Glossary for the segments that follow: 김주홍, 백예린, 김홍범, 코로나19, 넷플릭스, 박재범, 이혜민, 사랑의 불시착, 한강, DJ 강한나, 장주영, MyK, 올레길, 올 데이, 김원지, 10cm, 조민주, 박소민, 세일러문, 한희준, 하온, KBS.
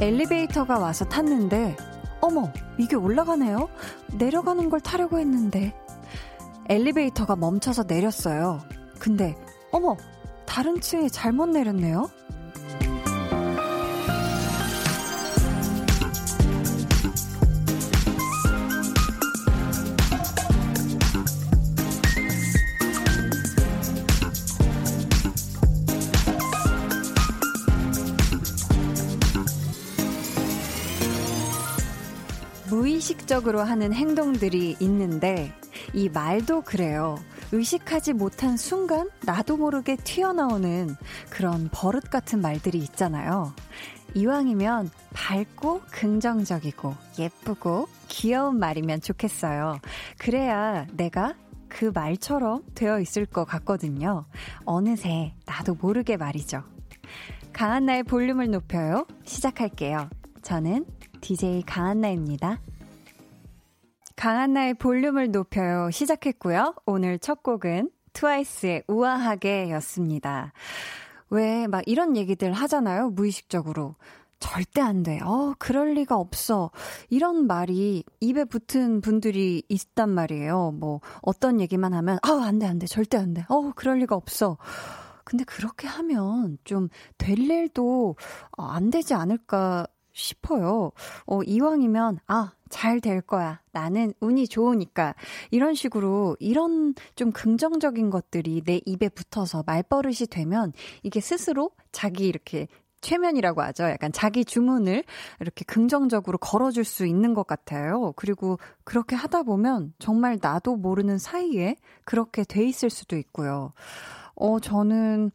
엘리베이터가 와서 탔는데 어머, 이게 올라가네요? 내려가는 걸 타려고 했는데. 엘리베이터가 멈춰서 내렸어요. 근데 어머, 다른 층에 잘못 내렸네요? 무의식적으로 하는 행동들이 있는데 이 말도 그래요. 의식하지 못한 순간 나도 모르게 튀어나오는 그런 버릇 같은 말들이 있잖아요. 이왕이면 밝고 긍정적이고 예쁘고 귀여운 말이면 좋겠어요. 그래야 내가 그 말처럼 되어 있을 것 같거든요. 어느새 나도 모르게 말이죠. 강한나의 볼륨을 높여요. 시작할게요. 저는 DJ 강한나입니다. 강한나의 볼륨을 높여요 시작했고요. 오늘 첫 곡은 트와이스의 우아하게 였습니다. 왜 막 이런 얘기들 하잖아요. 무의식적으로. 절대 안 돼. 그럴 리가 없어. 이런 말이 입에 붙은 분들이 있단 말이에요. 뭐 어떤 얘기만 하면 안 돼. 절대 안 돼. 그럴 리가 없어. 근데 그렇게 하면 좀 될 일도 안 되지 않을까 싶어요. 이왕이면 잘 될 거야. 나는 운이 좋으니까. 이런 식으로 이런 좀 긍정적인 것들이 내 입에 붙어서 말버릇이 되면 이게 스스로 자기 이렇게 최면이라고 하죠. 약간 자기 주문을 이렇게 긍정적으로 걸어줄 수 있는 것 같아요. 그리고 그렇게 하다 보면 정말 나도 모르는 사이에 그렇게 돼 있을 수도 있고요. 저는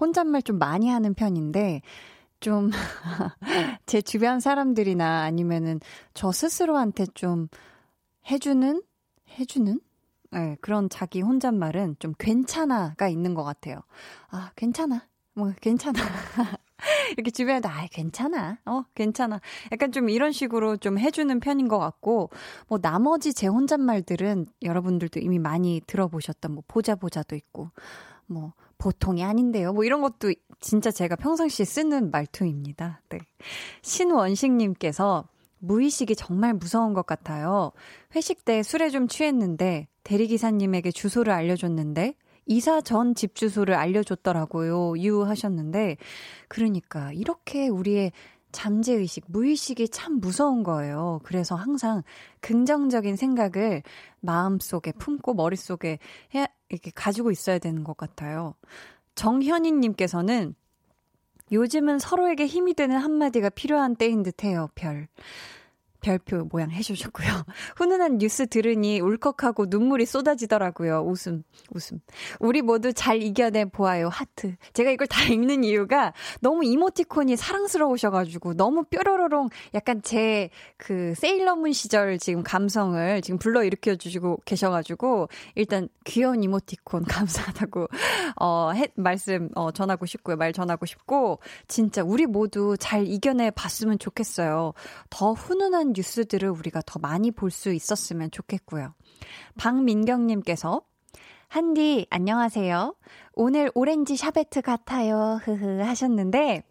혼잣말 좀 많이 하는 편인데 좀 제 주변 사람들이나 아니면은 저 스스로한테 좀 해주는 네, 그런 자기 혼잣말은 좀 괜찮아가 있는 것 같아요. 괜찮아, 괜찮아. 이렇게 주변에다 괜찮아, 괜찮아. 약간 좀 이런 식으로 좀 해주는 편인 것 같고, 나머지 제 혼잣말들은 여러분들도 이미 많이 들어보셨던 보자보자도 있고, 보통이 아닌데요. 이런 것도 진짜 제가 평상시에 쓰는 말투입니다. 네. 신원식님께서 무의식이 정말 무서운 것 같아요. 회식 때 술에 좀 취했는데 대리기사님에게 주소를 알려줬는데 이사 전 집 주소를 알려줬더라고요. 유하셨는데 그러니까 이렇게 우리의 잠재의식, 무의식이 참 무서운 거예요. 그래서 항상 긍정적인 생각을 마음속에 품고 머릿속에 이렇게 가지고 있어야 되는 것 같아요. 정현희님께서는 요즘은 서로에게 힘이 되는 한마디가 필요한 때인 듯해요. 별표 모양 해주셨고요. 훈훈한 뉴스 들으니 울컥하고 눈물이 쏟아지더라고요. 웃음. 우리 모두 잘 이겨내 보아요. 하트. 제가 이걸 다 읽는 이유가 너무 이모티콘이 사랑스러우셔가지고 너무 뾰로로롱 약간 제 그 세일러문 시절 지금 감성을 지금 불러일으켜주시고 계셔가지고 일단 귀여운 이모티콘 감사하다고 전하고 싶고요. 말 전하고 싶고 진짜 우리 모두 잘 이겨내 봤으면 좋겠어요. 더 훈훈한 뉴스들을 우리가 더 많이 볼 수 있었으면 좋겠고요. 박민경님께서 한디 안녕하세요. 오늘 오렌지 샤베트 같아요. 흐흐 하셨는데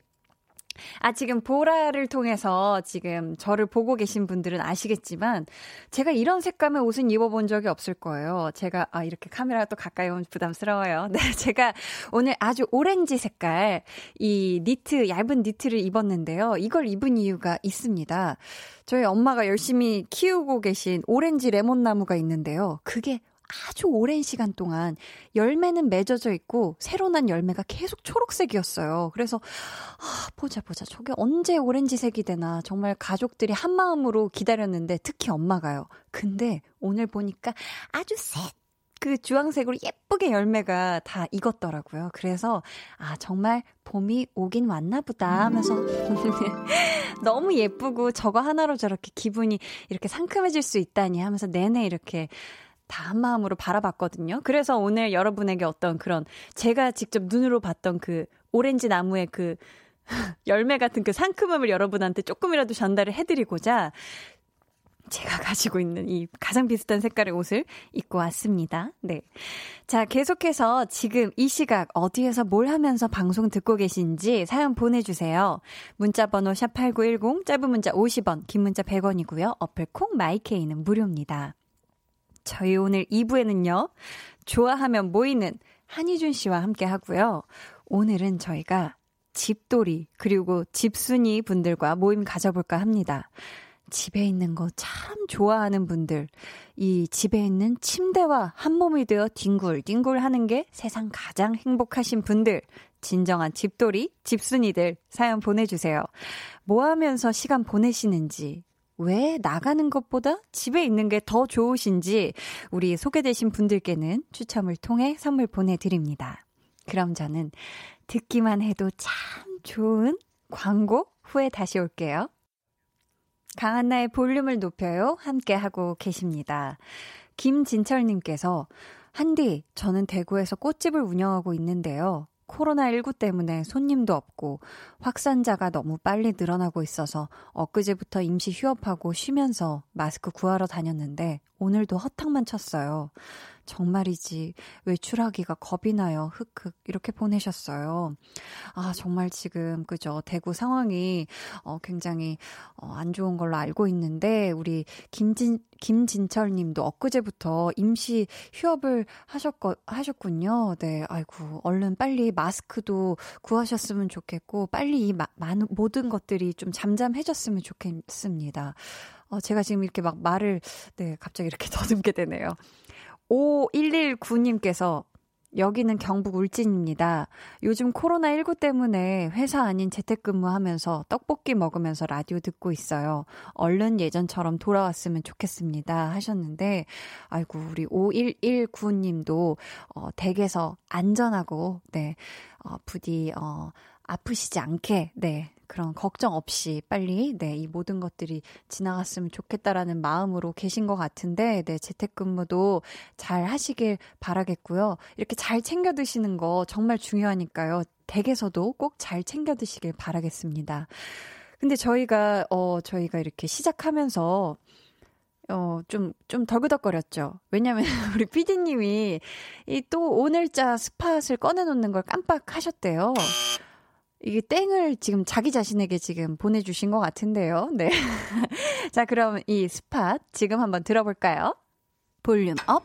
지금 보라를 통해서 지금 저를 보고 계신 분들은 아시겠지만 제가 이런 색감의 옷은 입어본 적이 없을 거예요. 제가 이렇게 카메라가 또 가까이 오면 부담스러워요. 네, 제가 오늘 아주 오렌지 색깔 이 니트, 얇은 니트를 입었는데요. 이걸 입은 이유가 있습니다. 저희 엄마가 열심히 키우고 계신 오렌지 레몬나무가 있는데요. 그게 아주 오랜 시간 동안 열매는 맺어져 있고 새로 난 열매가 계속 초록색이었어요. 그래서 보자 저게 언제 오렌지색이 되나 정말 가족들이 한마음으로 기다렸는데 특히 엄마가요. 근데 오늘 보니까 아주 그 주황색으로 예쁘게 열매가 다 익었더라고요. 그래서 정말 봄이 오긴 왔나 보다 하면서 너무 예쁘고 저거 하나로 저렇게 기분이 이렇게 상큼해질 수 있다니 하면서 내내 이렇게 다 한 마음으로 바라봤거든요. 그래서 오늘 여러분에게 어떤 그런 제가 직접 눈으로 봤던 그 오렌지 나무의 그 열매 같은 그 상큼함을 여러분한테 조금이라도 전달을 해드리고자 제가 가지고 있는 이 가장 비슷한 색깔의 옷을 입고 왔습니다. 네. 자, 계속해서 지금 이 시각 어디에서 뭘 하면서 방송 듣고 계신지 사연 보내주세요. 문자번호 샵8910, 짧은 문자 50원, 긴 문자 100원이고요. 어플콩 마이케이는 무료입니다. 저희 오늘 2부에는요. 좋아하면 모이는 한희준 씨와 함께 하고요. 오늘은 저희가 집돌이 그리고 집순이 분들과 모임 가져볼까 합니다. 집에 있는 거 참 좋아하는 분들, 이 집에 있는 침대와 한몸이 되어 뒹굴뒹굴 하는 게 세상 가장 행복하신 분들, 진정한 집돌이, 집순이들 사연 보내주세요. 뭐 하면서 시간 보내시는지, 왜 나가는 것보다 집에 있는 게 더 좋으신지 우리 소개되신 분들께는 추첨을 통해 선물 보내드립니다. 그럼 저는 듣기만 해도 참 좋은 광고 후에 다시 올게요. 강한나의 볼륨을 높여요. 함께하고 계십니다. 김진철님께서 한디, 저는 대구에서 꽃집을 운영하고 있는데요. 코로나19 때문에 손님도 없고 확산자가 너무 빨리 늘어나고 있어서 엊그제부터 임시 휴업하고 쉬면서 마스크 구하러 다녔는데 오늘도 허탕만 쳤어요. 정말이지 외출하기가 겁이 나요. 흑흑 이렇게 보내셨어요. 아 정말 지금 그죠 대구 상황이 굉장히 안 좋은 걸로 알고 있는데 우리 김진철님도 엊그제부터 임시 휴업을 하셨군요. 네, 아이고 얼른 빨리 마스크도 구하셨으면 좋겠고 빨리 이 모든 것들이 좀 잠잠해졌으면 좋겠습니다. 제가 지금 이렇게 막 말을 네 갑자기 이렇게 더듬게 되네요. 5119님께서 여기는 경북 울진입니다. 요즘 코로나19 때문에 회사 아닌 재택근무하면서 떡볶이 먹으면서 라디오 듣고 있어요. 얼른 예전처럼 돌아왔으면 좋겠습니다 하셨는데 아이고 우리 5119님도 댁에서 안전하고 네 부디 아프시지 않게 네 그런 걱정 없이 빨리 네, 이 모든 것들이 지나갔으면 좋겠다라는 마음으로 계신 것 같은데 네, 재택근무도 잘 하시길 바라겠고요. 이렇게 잘 챙겨 드시는 거 정말 중요하니까요. 댁에서도 꼭 잘 챙겨 드시길 바라겠습니다. 근데 저희가 이렇게 시작하면서 좀 덜그덕거렸죠. 왜냐면 우리 PD님이 이 또 오늘자 스팟을 꺼내놓는 걸 깜빡하셨대요. 이게 땡을 지금 자기 자신에게 지금 보내주신 것 같은데요. 네. 자, 그럼 이 스팟 지금 한번 들어볼까요? 볼륨 업,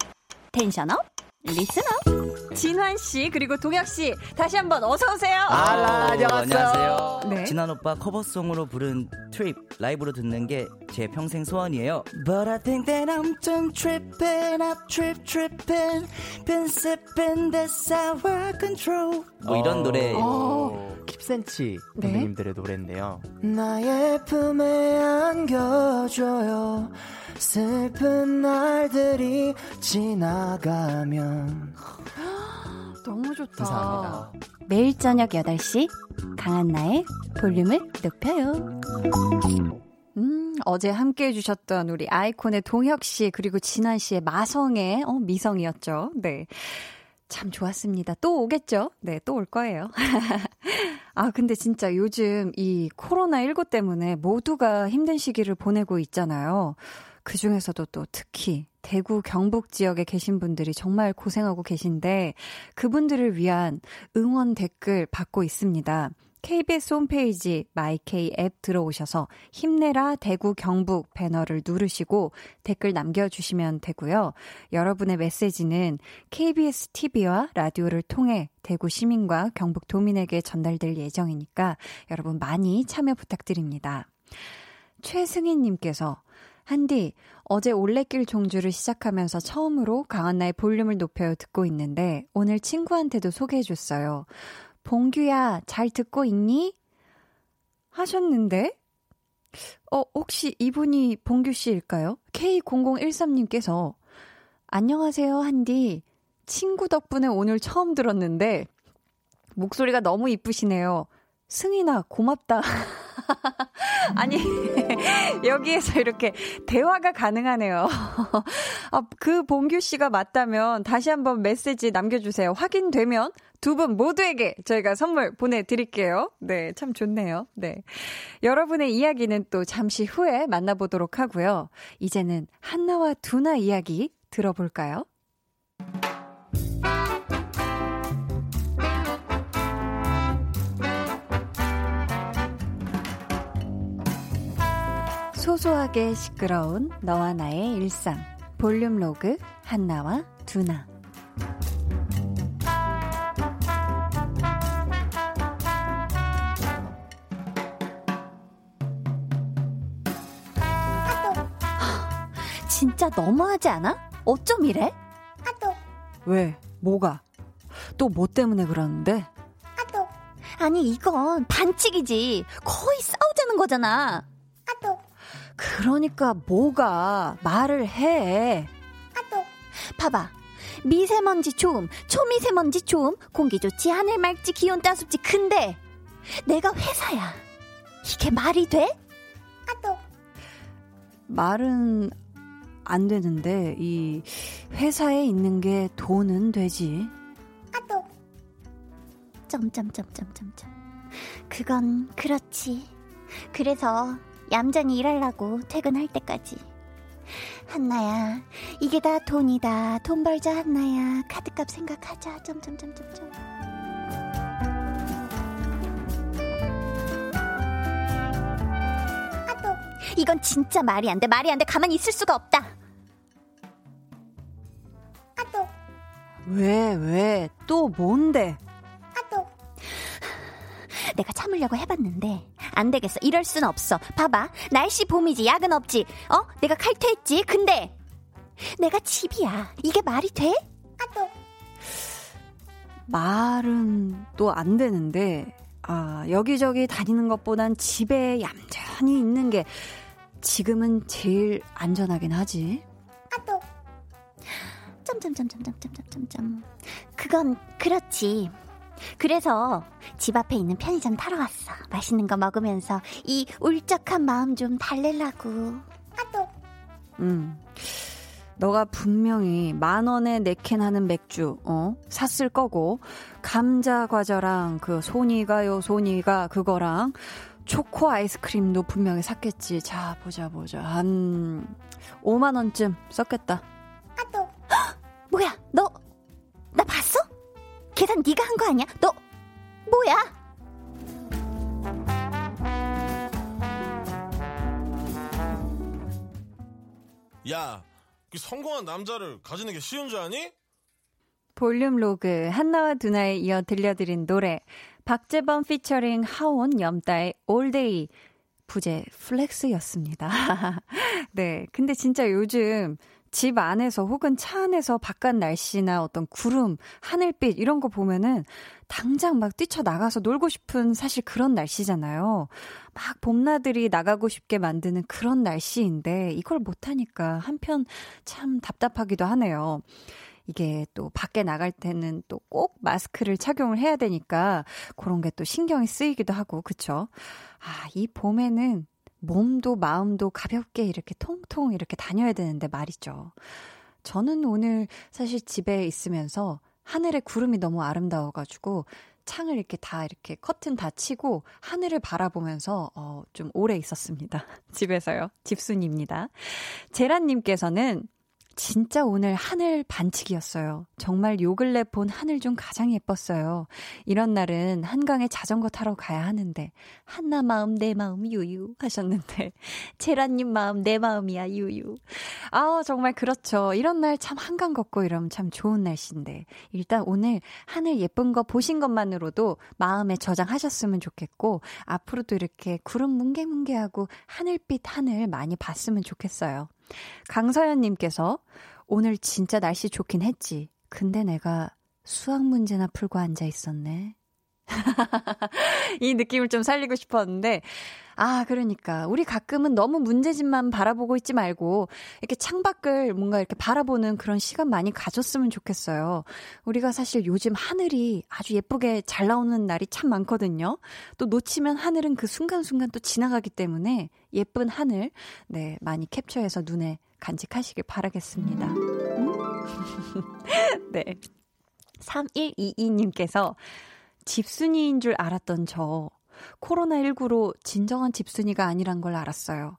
텐션 업, 리슨 업. 진환 씨 그리고 동혁 씨 다시 한번 어서 오세요. 안녕하세요. 네. 진환 오빠 커버송으로 부른 트립 라이브로 듣는 게 제 평생 소원이에요. But I think that I'm done tripping, I'm tripping, been sipping this hour control. 뭐 이런 노래. 10cm 선배님들의 네? 노래인데요. 나의 품에 안겨줘요. 슬픈 날들이 지나가면 너무 좋다. 감사합니다. 매일 저녁 8시 강한나의 볼륨을 높여요. 어제 함께해 주셨던 우리 아이콘의 동혁 씨 그리고 진환 씨의 마성의 미성이었죠. 네. 참 좋았습니다. 또 오겠죠? 네, 또 올 거예요. 아, 근데 진짜 요즘 이 코로나19 때문에 모두가 힘든 시기를 보내고 있잖아요. 그중에서도 또 특히 대구, 경북 지역에 계신 분들이 정말 고생하고 계신데 그분들을 위한 응원 댓글 받고 있습니다. KBS 홈페이지 MyK 앱 들어오셔서 힘내라 대구 경북 배너를 누르시고 댓글 남겨주시면 되고요. 여러분의 메시지는 KBS TV와 라디오를 통해 대구 시민과 경북 도민에게 전달될 예정이니까 여러분 많이 참여 부탁드립니다. 최승희님께서 한디, 어제 올레길 종주를 시작하면서 처음으로 강한나의 볼륨을 높여 듣고 있는데 오늘 친구한테도 소개해줬어요. 봉규야, 잘 듣고 있니? 하셨는데 혹시 이분이 봉규 씨일까요? K0013님께서 안녕하세요, 한디. 친구 덕분에 오늘 처음 들었는데 목소리가 너무 이쁘시네요. 승인아, 고맙다. 아니 여기에서 이렇게 대화가 가능하네요. 아, 그 봉규 씨가 맞다면 다시 한번 메시지 남겨주세요. 확인되면 두 분 모두에게 저희가 선물 보내드릴게요. 네, 참 좋네요. 네, 여러분의 이야기는 또 잠시 후에 만나보도록 하고요. 이제는 한나와 두나 이야기 들어볼까요? 소소하게 시끄러운 너와 나의 일상 볼륨 로그 한나와 두나. 진짜 너무하지 않아? 어쩜 이래? 아또 왜? 뭐가? 또 뭐 때문에 그러는데? 아또 아니 이건 반칙이지. 거의 싸우자는 거잖아. 아또 그러니까 뭐가 말을 해. 아또 봐봐. 미세먼지 좋음, 초미세먼지 좋음, 공기 좋지, 하늘 맑지, 기온 따숩지. 근데 내가 회사야. 이게 말이 돼? 아또 말은 안 되는데 이 회사에 있는 게 돈은 되지. 아또 점점점점점점. 그건 그렇지. 그래서 얌전히 일하려고 퇴근할 때까지. 한나야, 이게 다 돈이다. 돈 벌자 한나야. 카드값 생각하자. 점점점점점. 아또 이건 진짜 말이 안 돼. 말이 안 돼. 가만히 있을 수가 없다. 왜, 또 뭔데? 아또 내가 참으려고 해봤는데 안 되겠어. 이럴 순 없어. 봐봐. 날씨 봄이지. 야근 없지. 어? 내가 칼퇴했지. 근데 내가 집이야. 이게 말이 돼? 아또 말은 또 안 되는데, 아, 여기저기 다니는 것보단 집에 얌전히 있는 게 지금은 제일 안전하긴 하지. 아또 점점점점점점점점. 그건 그렇지. 그래서 집 앞에 있는 편의점 타러 왔어. 맛있는 거 먹으면서 이 울적한 마음 좀 달래려고. 아또 너가 분명히 10,000원에 4캔 하는 맥주 샀을 거고, 감자 과자랑 그 소니가요 소니가 그거랑 초코 아이스크림도 분명히 샀겠지. 자, 보자. 한 50,000원쯤 썼겠다. 아또 뭐야, 너 나 봤어? 계산 네가 한 거 아니야? 너 뭐야? 야, 그 성공한 남자를 가지는 게 쉬운 줄 아니? 볼륨 로그 한나와 두나에 이어 들려드린 노래, 박재범 피처링 하온 염따의 올 데이, 부제 플렉스였습니다. 네, 근데 진짜 요즘 집 안에서 혹은 차 안에서 바깥 날씨나 어떤 구름, 하늘빛 이런 거 보면은 당장 막 뛰쳐나가서 놀고 싶은, 사실 그런 날씨잖아요. 막 봄나들이 나가고 싶게 만드는 그런 날씨인데 이걸 못하니까 한편 참 답답하기도 하네요. 이게 또 밖에 나갈 때는 또 꼭 마스크를 착용을 해야 되니까 그런 게 또 신경이 쓰이기도 하고, 그쵸? 아, 이 봄에는 몸도 마음도 가볍게 이렇게 통통 이렇게 다녀야 되는데 말이죠. 저는 오늘 사실 집에 있으면서 하늘에 구름이 너무 아름다워가지고 창을 이렇게 다 이렇게 커튼 다 치고 하늘을 바라보면서 좀 오래 있었습니다. 집에서요. 집순이입니다. 제란님께서는 진짜 오늘 하늘 반칙이었어요. 정말 요 근래 본 하늘 중 가장 예뻤어요. 이런 날은 한강에 자전거 타러 가야 하는데 한나 마음 내 마음 유유 하셨는데 제라님 마음 내 마음이야 유유. 아, 정말 그렇죠. 이런 날 참 한강 걷고 이러면 참 좋은 날씨인데, 일단 오늘 하늘 예쁜 거 보신 것만으로도 마음에 저장하셨으면 좋겠고, 앞으로도 이렇게 구름 뭉게뭉게하고 하늘빛 하늘 많이 봤으면 좋겠어요. 강서연님께서 오늘 진짜 날씨 좋긴 했지. 근데 내가 수학 문제나 풀고 앉아 있었네. 이 느낌을 좀 살리고 싶었는데, 아, 그러니까. 우리 가끔은 너무 문제집만 바라보고 있지 말고 이렇게 창밖을 뭔가 이렇게 바라보는 그런 시간 많이 가졌으면 좋겠어요. 우리가 사실 요즘 하늘이 아주 예쁘게 잘 나오는 날이 참 많거든요. 또 놓치면 하늘은 그 순간순간 또 지나가기 때문에 예쁜 하늘, 네, 많이 캡처해서 눈에 간직하시길 바라겠습니다. 네. 3122님께서 집순이인 줄 알았던 저 코로나19로 진정한 집순이가 아니란 걸 알았어요.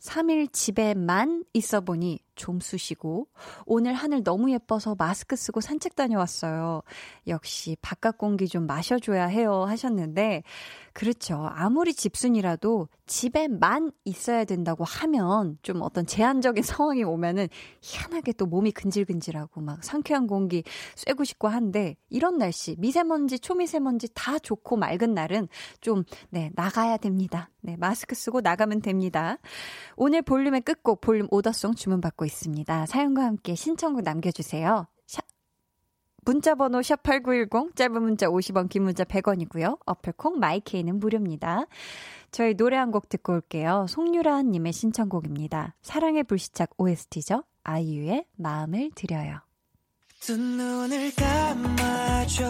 3일 집에만 있어 보니 좀 쑤시고 오늘 하늘 너무 예뻐서 마스크 쓰고 산책 다녀왔어요. 역시 바깥 공기 좀 마셔줘야 해요 하셨는데, 그렇죠. 아무리 집순이라도 집에만 있어야 된다고 하면 좀 어떤 제한적인 상황이 오면은 희한하게 또 몸이 근질근질하고 막 상쾌한 공기 쐬고 싶고 한데, 이런 날씨 미세먼지 초미세먼지 다 좋고 맑은 날은 좀 네, 나가야 됩니다. 네, 마스크 쓰고 나가면 됩니다. 오늘 볼륨의 끝곡 볼륨 오더송 주문받고 있습니다. 사연과 함께 신청곡 남겨주세요. 문자번호 샵8910, 짧은 문자 50원, 긴 문자 100원이고요. 어플콩 마이케이는 무료입니다. 저희 노래 한 곡 듣고 올게요. 송유라님의 신청곡입니다. 사랑의 불시착 OST죠. 아이유의 마음을 드려요. 두 눈을 감아줘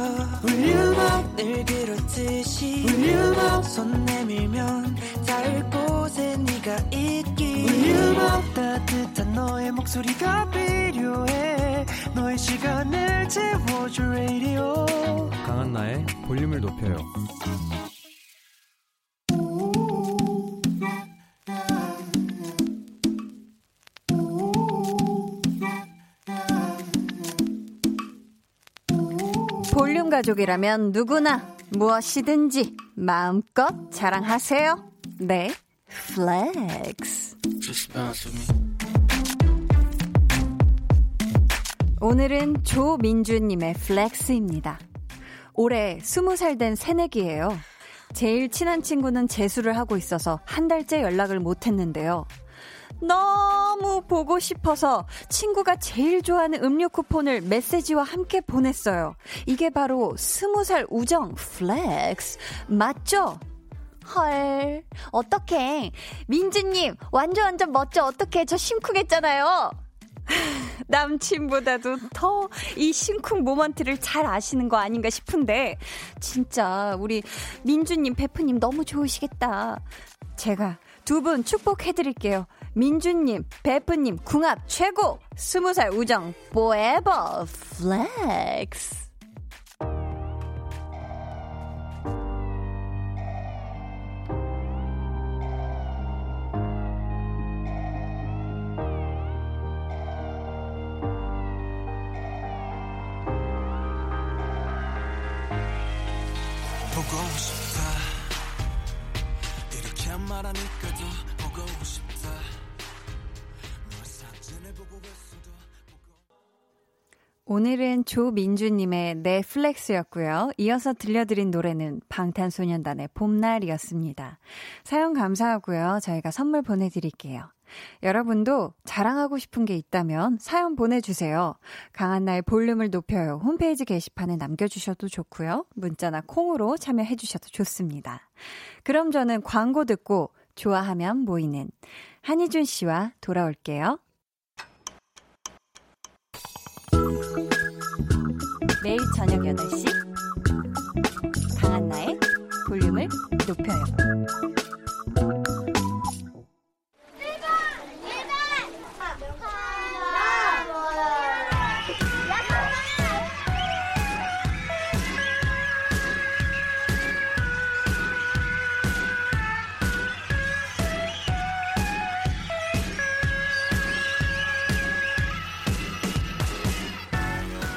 울려봐 늘 그렇듯이 울려봐 손 내밀면 닿을 곳에 네가 있기 울려봐 따뜻한 너의 목소리가 필요해 너의 시간을 채워줘 라디오 강한나의 볼륨을 높여요. 볼륨 가족이라면 누구나 무엇이든지 마음껏 자랑하세요. 네, 플렉스. 오늘은 조민주님의 플렉스입니다. 올해 20살 된 새내기예요. 제일 친한 친구는 재수를 하고 있어서 한 달째 연락을 못했는데요. 너무 보고 싶어서 친구가 제일 좋아하는 음료 쿠폰을 메시지와 함께 보냈어요. 이게 바로 20살 우정 플렉스 맞죠? 헐, 어떡해 민지님 완전 멋져. 어떡해 저 심쿵했잖아요. 남친보다도 더 이 심쿵 모먼트를 잘 아시는 거 아닌가 싶은데, 진짜 우리 민주님 베프님 너무 좋으시겠다. 제가 두 분 축복해드릴게요. 민주님, 베프님, 궁합 최고! 20살 우정, forever flex! 보고 싶다. 이렇게 말하니까도 보고 싶다. 오늘은 조민주님의 넷플릭스였고요. 이어서 들려드린 노래는 방탄소년단의 봄날이었습니다. 사연 감사하고요. 저희가 선물 보내드릴게요. 여러분도 자랑하고 싶은 게 있다면 사연 보내주세요. 강한나의 볼륨을 높여요. 홈페이지 게시판에 남겨주셔도 좋고요. 문자나 콩으로 참여해주셔도 좋습니다. 그럼 저는 광고 듣고 좋아하면 모이는 한희준 씨와 돌아올게요. 매일 저녁 8시 강한나의 볼륨을 높여요.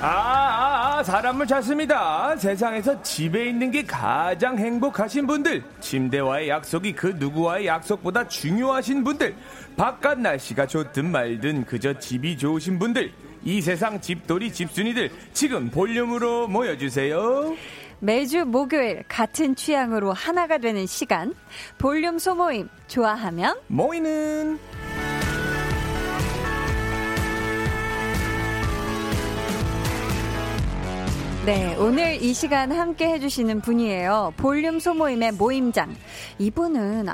1번 사람을 찾습니다. 세상에서 집에 있는 게 가장 행복하신 분들, 침대와의 약속이 그 누구와의 약속보다 중요하신 분들, 바깥 날씨가 좋든 말든 그저 집이 좋으신 분들, 이 세상 집돌이 집순이들, 지금 볼륨으로 모여주세요. 매주 목요일 같은 취향으로 하나가 되는 시간, 볼륨 소모임, 좋아하면 모이는 네, 오늘 이 시간 함께 해주시는 분이에요. 볼륨 소모임의 모임장. 이분은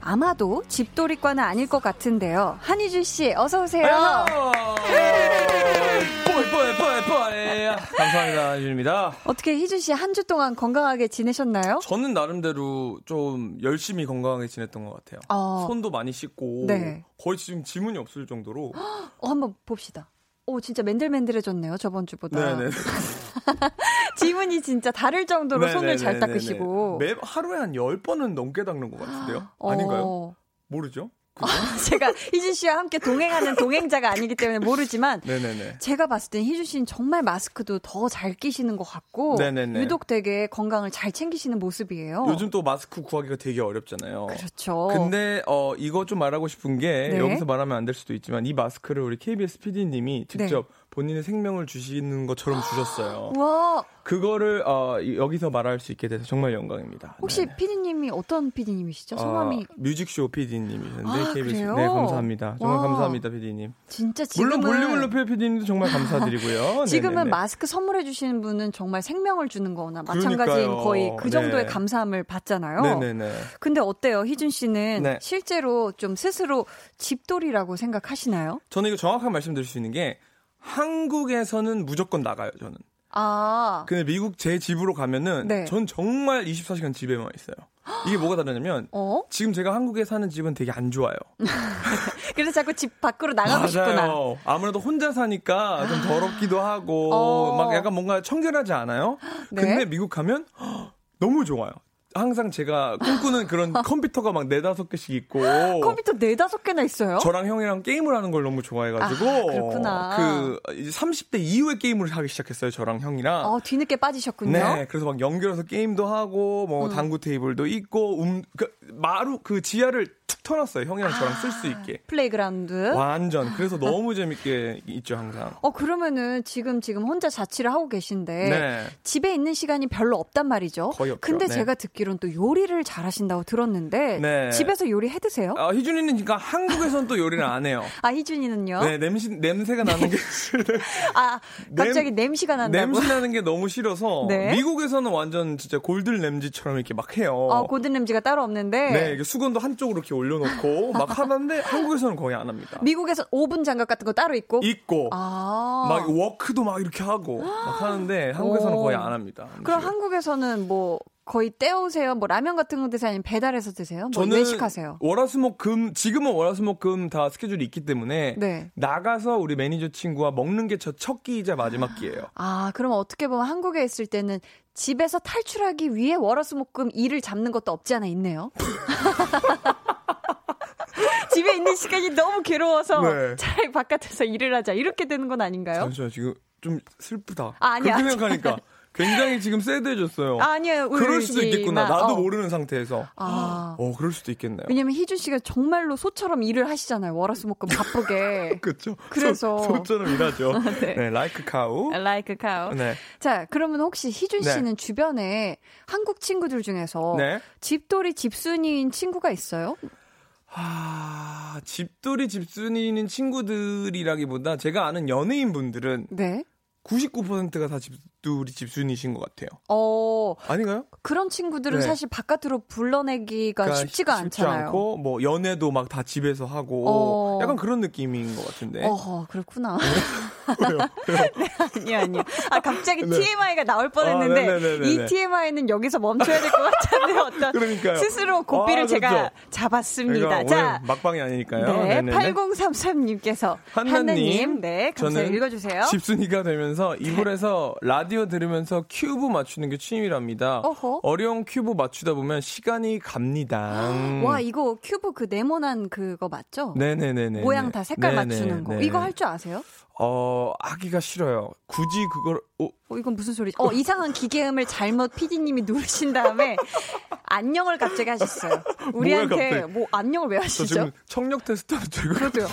아마도 집돌이과는 아닐 것 같은데요. 한희준 씨, 어서 오세요. 감사합니다, 한희준입니다. 어떻게 희준 씨 한 주 동안 건강하게 지내셨나요? 저는 나름대로 좀 열심히 건강하게 지냈던 것 같아요. 손도 많이 씻고 네. 거의 지금 지문이 없을 정도로. 한번 봅시다. 오, 진짜 맨들맨들해졌네요, 저번 주보다. 네네. 지문이 진짜 다를 정도로 네네. 손을 잘 닦으시고. 매 하루에 한 10번은 넘게 닦는 것 같은데요? 아닌가요? 모르죠? 제가 희준 씨와 함께 동행하는 동행자가 아니기 때문에 모르지만 네네네. 제가 봤을 땐 희준 씨는 정말 마스크도 더 잘 끼시는 것 같고 네네네. 유독 되게 건강을 잘 챙기시는 모습이에요. 요즘 또 마스크 구하기가 되게 어렵잖아요. 그렇죠. 근데 이거 좀 말하고 싶은 게 네. 여기서 말하면 안 될 수도 있지만 이 마스크를 우리 KBS PD님이 직접 네. 본인의 생명을 주시는 것처럼 주셨어요. 와. 그거를 여기서 말할 수 있게 돼서 정말 영광입니다. 혹시 네네. 피디님이 어떤 피디님이시죠? 성함이 뮤직쇼 피디님이신데 KBS. 그래요? 네, 감사합니다. 정말 와. 감사합니다, 피디님. 진짜 지금은 물론 볼륨을 높여 피디님도 정말 감사드리고요. 지금은 네네네. 마스크 선물해 주시는 분은 정말 생명을 주는 거나 마찬가지인 거의 그 정도의 네. 감사함을 받잖아요. 네네네. 근데 어때요? 희준 씨는 네. 실제로 좀 스스로 집돌이라고 생각하시나요? 저는 이거 정확하게 말씀드릴 수 있는 게 한국에서는 무조건 나가요, 저는. 근데 미국 제 집으로 가면은 네. 전 정말 24시간 집에만 있어요. 이게 뭐가 다르냐면 지금 제가 한국에 사는 집은 되게 안 좋아요. 그래서 자꾸 집 밖으로 나가고 싶구나. 아무래도 혼자 사니까 좀 더럽기도 하고 막 약간 뭔가 청결하지 않아요? 네. 근데 미국 가면 너무 좋아요. 항상 제가 꿈꾸는 그런 컴퓨터가 막 4-5개씩 있고. 컴퓨터 4-5개나 있어요? 저랑 형이랑 게임을 하는 걸 너무 좋아해가지고. 그렇구나. 이제 30대 이후에 게임을 하기 시작했어요, 저랑 형이랑. 뒤늦게 빠지셨군요. 네, 그래서 막 연결해서 게임도 하고, 뭐, 당구 테이블도 있고, 그 지하를 툭 털었어요, 형이랑 저랑 쓸 수 있게. 플레이그라운드. 완전. 그래서 너무 재밌게 있죠, 항상. 그러면은 지금 혼자 자취를 하고 계신데. 네. 집에 있는 시간이 별로 없단 말이죠. 거의 없죠. 근데 네. 제가 이런 또 요리를 잘하신다고 들었는데 네. 집에서 요리 해드세요? 희준이는 그러니까 한국에서는 또 요리를 안 해요. 희준이는요? 네, 냄새가 나는 게 갑자기 냄새가 난다고? 냄새 나는 게 너무 싫어서 네? 미국에서는 완전 진짜 골든 램지처럼 이렇게 막 해요. 골든 램지가 따로 없는데 네, 이게 수건도 한쪽으로 이렇게 올려놓고 막 하는데 한국에서는 거의 안 합니다. 미국에서 오븐 장갑 같은 거 따로 있고? 있고 막 워크도 막 이렇게 하고 막 하는데 한국에서는 거의 안 합니다. 그럼 한국에서는 뭐 거의 때우세요? 뭐 라면 같은 거 드세요? 아니면 배달해서 드세요? 뭐 저는 외식하세요? 월화수목금 지금은 월화수목금 다 스케줄이 있기 때문에 네. 나가서 우리 매니저 친구와 먹는 게 저 첫 끼이자 마지막 끼예요. 그럼 어떻게 보면 한국에 있을 때는 집에서 탈출하기 위해 월화수목금 일을 잡는 것도 없지 않아 있네요. 집에 있는 시간이 너무 괴로워서 네. 차라리 바깥에서 일을 하자 이렇게 되는 건 아닌가요? 잠시만, 지금 좀 슬프다. 아니야. 그렇게 생각하니까. 굉장히 지금 새드해졌어요. 아니에요. 그럴 수도 있겠구나. 나도 모르는 상태에서. 그럴 수도 있겠네요. 왜냐면 희준 씨가 정말로 소처럼 일을 하시잖아요. 월화수목금 바쁘게. 그렇죠. 그래서 소처럼 일하죠. 네. 네, like cow. Like cow. 네. 자, 그러면 혹시 희준 씨는 네. 주변에 한국 친구들 중에서 네. 집돌이 집순이인 친구가 있어요? 집돌이 집순이인 친구들이라기보다 제가 아는 연예인 분들은 네. 99%가 다 집돌이 집순이신 것 같아요. 아닌가요? 그런 친구들은 네. 사실 바깥으로 불러내기가 쉽지가 않잖아요. 쉽지 않고 뭐 연애도 막 다 집에서 하고 약간 그런 느낌인 것 같은데. 그렇구나. 네, 아니요. 갑자기 네. TMI가 나올 뻔했는데 이 TMI는 여기서 멈춰야 될 것 같은데 어떤 그러니까요. 스스로 고삐를 제가 잡았습니다. 자, 막방이 아니니까요. 네, 8033님께서 한나님, 네, 감사히 읽어주세요. 집순이가 되면서 이불에서 라디오 들으면서 큐브 맞추는 게 취미랍니다. 어려운 큐브 맞추다 보면 시간이 갑니다. 와, 이거 큐브 그 네모난 그거 맞죠? 네네네네. 모양 다 색깔 네네네. 맞추는 거. 네네. 이거 할 줄 아세요? 하기가 싫어요. 굳이 그걸 이건 무슨 소리지? 이상한 기계음을 잘못 PD님이 누르신 다음에 안녕을 갑자기 하셨어요. 우리한테 뭐 안녕을 왜 하시죠? 저 지금 청력 테스트 들고 그러죠.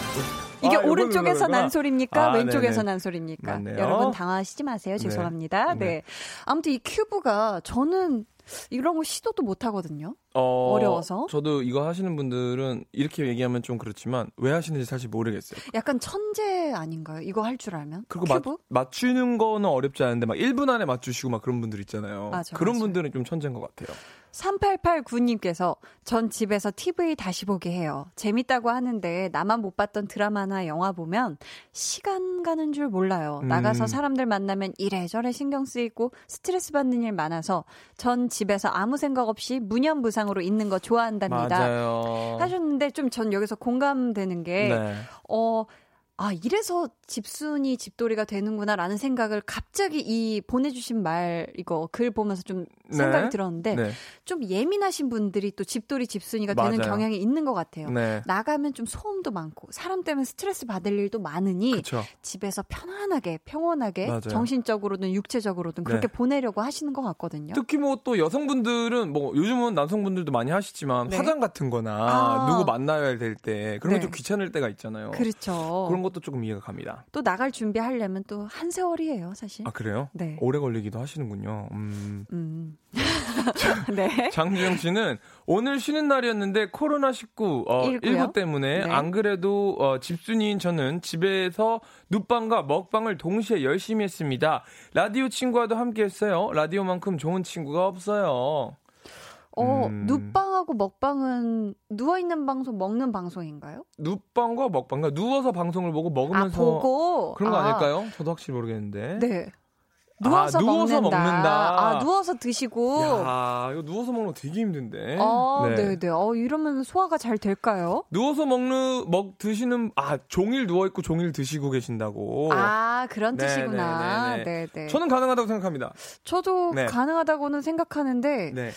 이게 오른쪽에서 난 소리입니까? 왼쪽에서 난 소리입니까? 여러분 당황하시지 마세요. 죄송합니다. 네. 아무튼 이 큐브가 저는 이런 거 시도도 못 하거든요. 어려워서. 저도 이거 하시는 분들은 이렇게 얘기하면 좀 그렇지만 왜 하시는지 사실 모르겠어요. 약간 천재 아닌가요? 이거 할 줄 알면? 그리고 맞추는 거는 어렵지 않은데 막 1분 안에 맞추시고 막 그런 분들 있잖아요. 맞아, 그런 맞아요. 분들은 좀 천재인 것 같아요. 3889님께서 전 집에서 TV 다시 보게 해요. 재밌다고 하는데 나만 못 봤던 드라마나 영화 보면 시간 가는 줄 몰라요. 나가서 사람들 만나면 이래저래 신경 쓰이고 스트레스 받는 일 많아서 전 집에서 아무 생각 없이 무념무상으로 있는 거 좋아한답니다. 맞아요. 하셨는데 좀 전 여기서 공감되는 게 네. 아, 이래서 집순이 집돌이가 되는구나라는 생각을 갑자기 이 보내주신 말, 이거 글 보면서 좀 생각이 네. 들었는데 네. 좀 예민하신 분들이 또 집돌이 집순이가 맞아요. 되는 경향이 있는 것 같아요. 네. 나가면 좀 소음도 많고 사람 때문에 스트레스 받을 일도 많으니 그쵸. 집에서 편안하게 평온하게 맞아요. 정신적으로든 육체적으로든 그렇게 네. 보내려고 하시는 것 같거든요. 특히 뭐 또 여성분들은 뭐 요즘은 남성분들도 많이 하시지만 네. 화장 같은 거나 누구 만나야 될 때 그런 네. 게 좀 귀찮을 때가 있잖아요. 그렇죠. 그런 것도 조금 이해가 갑니다. 또 나갈 준비하려면 또 한 세월이에요, 사실. 아, 그래요? 네. 오래 걸리기도 하시는군요. 네. 장주영 씨는 오늘 쉬는 날이었는데 코로나19 19 때문에 네. 안 그래도 집순이인 저는 집에서 눕방과 먹방을 동시에 열심히 했습니다. 라디오 친구와도 함께 했어요. 라디오만큼 좋은 친구가 없어요. 눕방하고 먹방은 누워있는 방송, 먹는 방송인가요? 눕방과 먹방과 누워서 방송을 보고 먹으면서. 아, 보고? 그런 거 아닐까요? 저도 확실히 모르겠는데. 네. 누워서 먹는다. 아, 누워서 드시고. 야, 이거 누워서 먹는 거 되게 힘든데. 아, 네, 네. 이러면 소화가 잘 될까요? 누워서 드시는 종일 누워 있고 종일 드시고 계신다고. 아, 그런 뜻이구나. 네, 네. 저는 가능하다고 생각합니다. 저도 네. 가능하다고는 생각하는데. 네.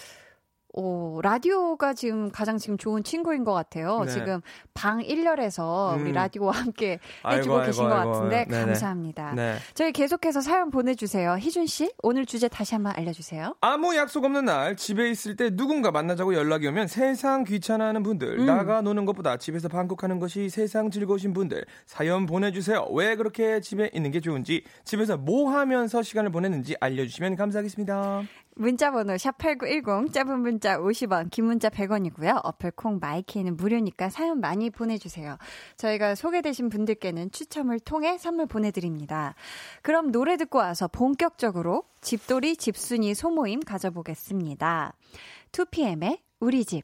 라디오가 지금 좋은 친구인 것 같아요. 네. 지금 방 1열에서 우리 라디오와 함께 해주고 계신 것 같은데 네네. 감사합니다. 네. 저희 계속해서 사연 보내주세요. 희준 씨, 오늘 주제 다시 한번 알려주세요. 아무 약속 없는 날 집에 있을 때 누군가 만나자고 연락이 오면 세상 귀찮아하는 분들, 나가 노는 것보다 집에서 방콕하는 것이 세상 즐거우신 분들 사연 보내주세요. 왜 그렇게 집에 있는 게 좋은지, 집에서 뭐 하면서 시간을 보내는지 알려주시면 감사하겠습니다. 문자번호 샵8910, 짧은 문자 50원, 긴 문자 100원이고요. 어플콩 마이키는 무료니까 사연 많이 보내주세요. 저희가 소개되신 분들께는 추첨을 통해 선물 보내드립니다. 그럼 노래 듣고 와서 본격적으로 집돌이, 집순이 소모임 가져보겠습니다. 2PM의 우리 집.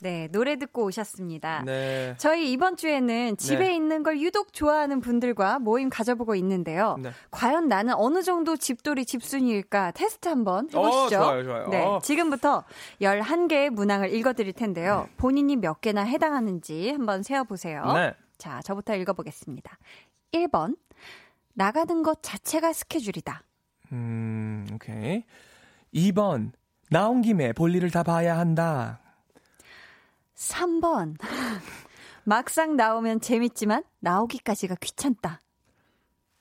네, 노래 듣고 오셨습니다. 네. 저희 이번 주에는 집에 네. 있는 걸 유독 좋아하는 분들과 모임 가져보고 있는데요. 네. 과연 나는 어느 정도 집돌이 집순이일까 테스트 한번 해보시죠. 좋아요, 좋아요. 네, 지금부터 11개의 문항을 읽어드릴 텐데요. 네. 본인이 몇 개나 해당하는지 한번 세어보세요. 네. 자, 저부터 읽어보겠습니다. 1번, 나가는 것 자체가 스케줄이다. 오케이. 2번, 나온 김에 볼일을 다 봐야 한다. 3번, 막상 나오면 재밌지만 나오기까지가 귀찮다.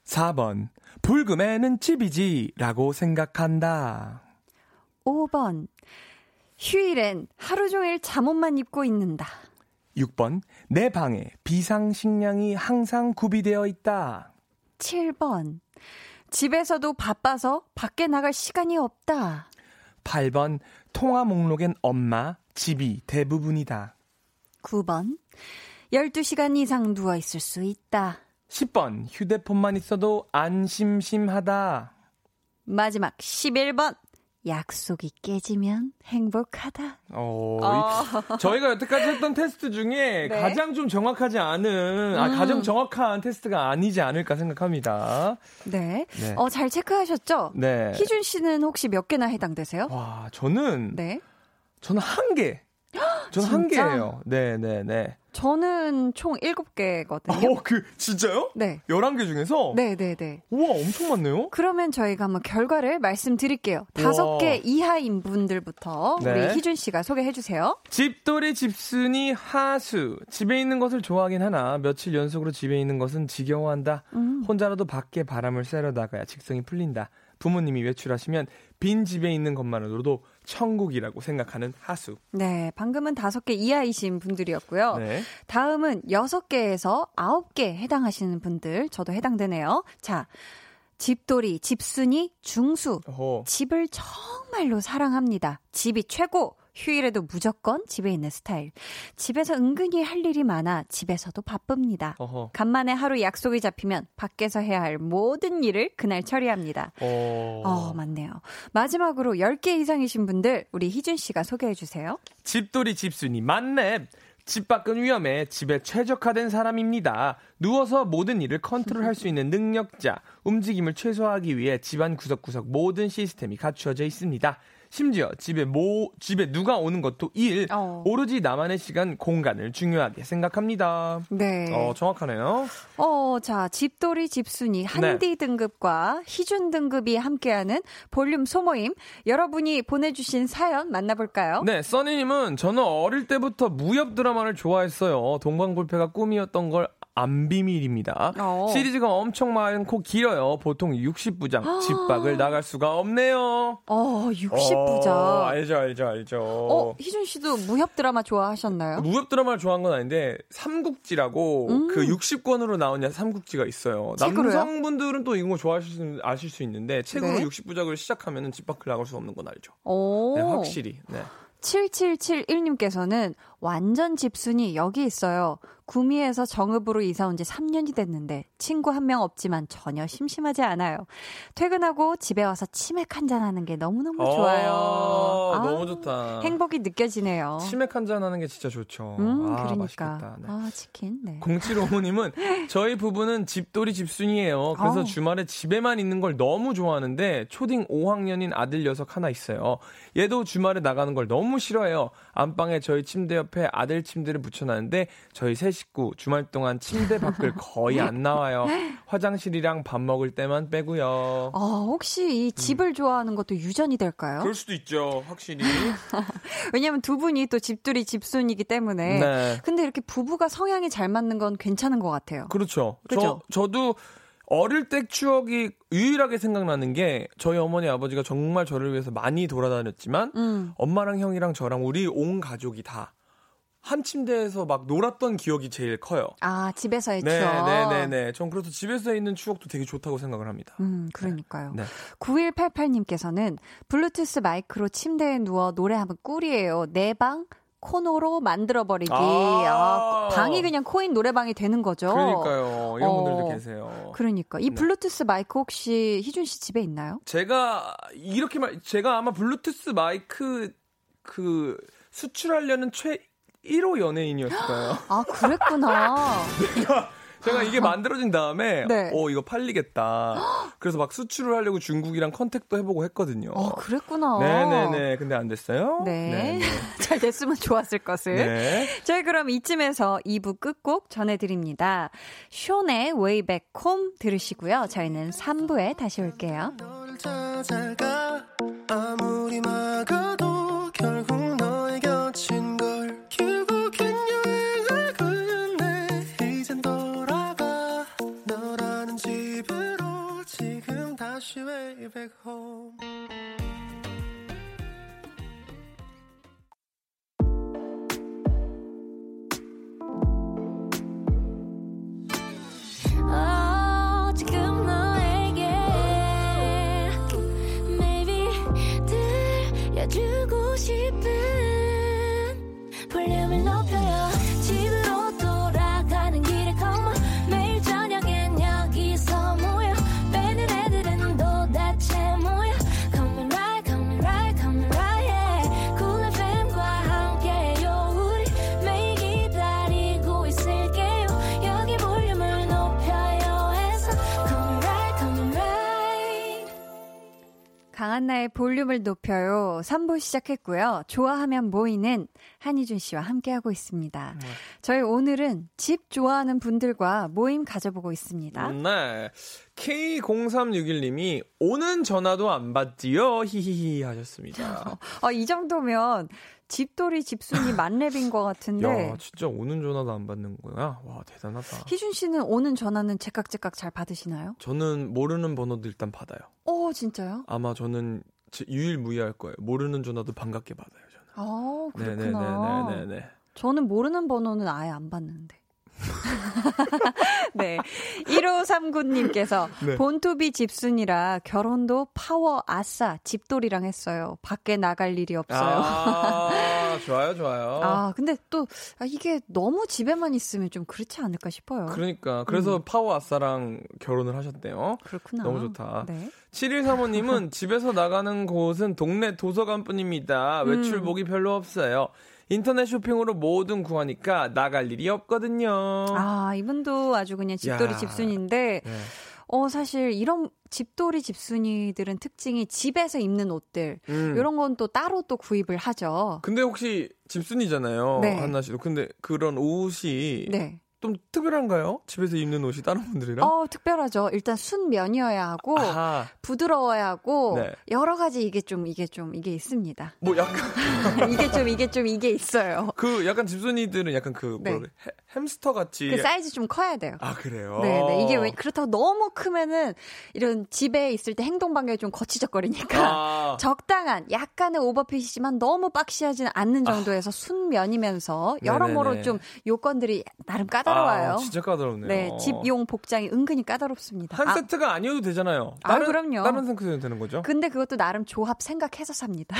4번, 불금에는 집이지 라고 생각한다. 5번, 휴일엔 하루 종일 잠옷만 입고 있는다. 6번, 내 방에 비상식량이 항상 구비되어 있다. 7번, 집에서도 바빠서 밖에 나갈 시간이 없다. 8번, 통화 목록엔 엄마, 집이 대부분이다. 9번, 12시간 이상 누워있을 수 있다. 10번, 휴대폰만 있어도 안심심하다. 마지막 11번, 약속이 깨지면 행복하다. 저희가 여태까지 했던 테스트 중에 네. 가장 좀 정확하지 않은, 가장 정확한 테스트가 아니지 않을까 생각합니다. 네. 네. 잘 체크하셨죠? 네. 희준 씨는 혹시 몇 개나 해당되세요? 와, 저는 한 개. 저는 한 개예요. 네. 저는 총 7개거든요. 진짜요? 네. 11개 중에서? 네. 우와, 엄청 많네요? 그러면 저희가 한번 결과를 말씀드릴게요. 5개 이하인 분들부터 네. 우리 희준 씨가 소개해주세요. 집돌이 집순이 하수. 집에 있는 것을 좋아하긴 하나 며칠 연속으로 집에 있는 것은 지겨워한다. 혼자라도 밖에 바람을 쐬러 나가야 직성이 풀린다. 부모님이 외출하시면 빈 집에 있는 것만으로도 천국이라고 생각하는 하수. 네, 방금은 5개 이하이신 분들이었고요. 네. 다음은 6개에서 9개 해당하시는 분들, 저도 해당되네요. 자, 집돌이, 집순이, 중수. 어허. 집을 정말로 사랑합니다. 집이 최고. 휴일에도 무조건 집에 있는 스타일. 집에서 은근히 할 일이 많아 집에서도 바쁩니다. 어허. 간만에 하루 약속이 잡히면 밖에서 해야 할 모든 일을 그날 처리합니다. 맞네요. 마지막으로 10개 이상이신 분들 우리 희준 씨가 소개해 주세요. 집돌이, 집순이 맞네. 집 밖은 위험해. 집에 최적화된 사람입니다. 누워서 모든 일을 컨트롤할 수 있는 능력자. 움직임을 최소화하기 위해 집안 구석구석 모든 시스템이 갖추어져 있습니다. 심지어 집에 누가 오는 것도 일. 오로지 나만의 시간, 공간을 중요하게 생각합니다. 네. 정확하네요. 자, 집돌이, 집순이, 한디 네. 등급과 희준 등급이 함께하는 볼륨 소모임. 여러분이 보내주신 사연 만나볼까요? 네, 써니님은 저는 어릴 때부터 무협 드라마를 좋아했어요. 동방불패가 꿈이었던 걸 안 비밀입니다. 시리즈가 엄청 많고 길어요. 보통 60부작. 집 밖을 나갈 수가 없네요. 60부작. 알죠. 희준 씨도 무협 드라마 좋아하셨나요? 무협 드라마를 좋아한 건 아닌데 삼국지라고 그 60권으로 나온 삼국지가 있어요. 책으로요? 남성분들은 또 이거 아실 수 있는데 책으로 네. 60부작을 시작하면 집 밖을 나갈 수 없는 건 알죠. 네, 확실히. 네. 7771님께서는 완전 집순이 여기 있어요. 구미에서 정읍으로 이사 온 지 3년이 됐는데 친구 한 명 없지만 전혀 심심하지 않아요. 퇴근하고 집에 와서 치맥 한잔 하는 게 너무너무 좋아요. 너무 좋다. 행복이 느껴지네요. 치맥 한잔 하는 게 진짜 좋죠. 그러니까. 맛있겠다. 네. 치킨. 네. 0755님은 저희 부부는 집돌이 집순이에요. 그래서 주말에 집에만 있는 걸 너무 좋아하는데 초딩 5학년인 아들 녀석 하나 있어요. 얘도 주말에 나가는 걸 너무 싫어해요. 안방에 저희 침대 옆에 아들 침대를 붙여놨는데 저희 세 식구 주말 동안 침대 밖을 거의 안 나와요. 화장실이랑 밥 먹을 때만 빼고요. 혹시 이 집을 좋아하는 것도 유전이 될까요? 그럴 수도 있죠. 확실히. 왜냐하면 두 분이 또 집돌이 집순이기 때문에. 네. 근데 이렇게 부부가 성향이 잘 맞는 건 괜찮은 것 같아요. 그렇죠? 저도 어릴 때 추억이 유일하게 생각나는 게 저희 어머니 아버지가 정말 저를 위해서 많이 돌아다녔지만 엄마랑 형이랑 저랑 우리 온 가족이 다 한 침대에서 막 놀았던 기억이 제일 커요. 집에서의 추억. 네네네. 전 그래서 집에서 있는 추억도 되게 좋다고 생각을 합니다. 그러니까요. 네. 9188님께서는 블루투스 마이크로 침대에 누워 노래하면 꿀이에요. 내 방 코노로 만들어버리기. 방이 그냥 코인 노래방이 되는 거죠. 그러니까요. 이런 분들도 계세요. 그러니까. 이 블루투스 마이크 혹시 희준 씨 집에 있나요? 제가 아마 블루투스 마이크 그 수출하려는 1호 연예인이었어요. 그랬구나. 제가 이게 만들어진 다음에 네. 이거 팔리겠다. 그래서 막 수출을 하려고 중국이랑 컨택도 해보고 했거든요. 그랬구나. 네네네. 근데 안 됐어요? 네. 잘 됐으면 좋았을 것을. 네. 저희 그럼 이쯤에서 2부 끝곡 전해드립니다. 숀의 Way Back Home 들으시고요. 저희는 3부에 다시 올게요. 너를 찾아가 아무리 막아도 결국 너의 곁인 걸 강한나의 볼륨을 높여요. 3부 시작했고요. 좋아하면 모이는 한희준 씨와 함께하고 있습니다. 저희 오늘은 집 좋아하는 분들과 모임 가져보고 있습니다. 네. K0361님이 오는 전화도 안 받지요. 히히히 하셨습니다. 이 정도면 집돌이 집순이 만렙인 것 같은데. 야, 진짜 오는 전화도 안 받는 거야? 와, 대단하다. 희준 씨는 오는 전화는 제깍제깍 잘 받으시나요? 저는 모르는 번호도 일단 받아요. 진짜요? 아마 저는 유일무이할 거예요. 모르는 전화도 반갑게 받아요, 저는. 그렇구나. 네네네네네. 저는 모르는 번호는 아예 안 받는데. 네. 1539님께서 네. 본투비 집순이라 결혼도 파워 아싸 집돌이랑 했어요. 밖에 나갈 일이 없어요. 아, 좋아요, 좋아요. 아, 근데 또 이게 너무 집에만 있으면 좀 그렇지 않을까 싶어요. 그러니까. 그래서 파워 아싸랑 결혼을 하셨대요. 그렇구나. 너무 좋다. 네. 7135님은 집에서 나가는 곳은 동네 도서관뿐입니다. 외출복이 별로 없어요. 인터넷 쇼핑으로 뭐든 구하니까 나갈 일이 없거든요. 아, 이분도 아주 그냥 집돌이 야. 집순인데 네. 사실 이런 집돌이 집순이들은 특징이 집에서 입는 옷들 이런 건 또 따로 또 구입을 하죠. 근데 혹시 집순이잖아요. 네. 한나 씨도. 근데 그런 옷이 네. 좀 특별한가요? 집에서 입는 옷이 다른 분들이랑? 특별하죠. 일단 순면이어야 하고 아하. 부드러워야 하고 네. 여러 가지 이게 있습니다. 뭐 약간 이게 있어요. 그 약간 집순이들은 약간 그 네. 뭐 햄스터 같이 그 사이즈 좀 커야 돼요. 아 그래요? 네네 이게 왜 그렇다고 너무 크면은 이런 집에 있을 때 행동 반경이 좀 거치적거리니까 아. 적당한 약간의 오버핏이지만 너무 박시하지는 않는 정도에서 아. 순면이면서 여러모로 네네네. 좀 요건들이 나름 까다. 아, 진짜 까다롭네요. 네, 집용 복장이 은근히 까다롭습니다. 한 세트가 아니어도 되잖아요. 다른, 아, 그럼요. 다른 세트는 되는 거죠? 근데 그것도 나름 조합 생각해서 삽니다.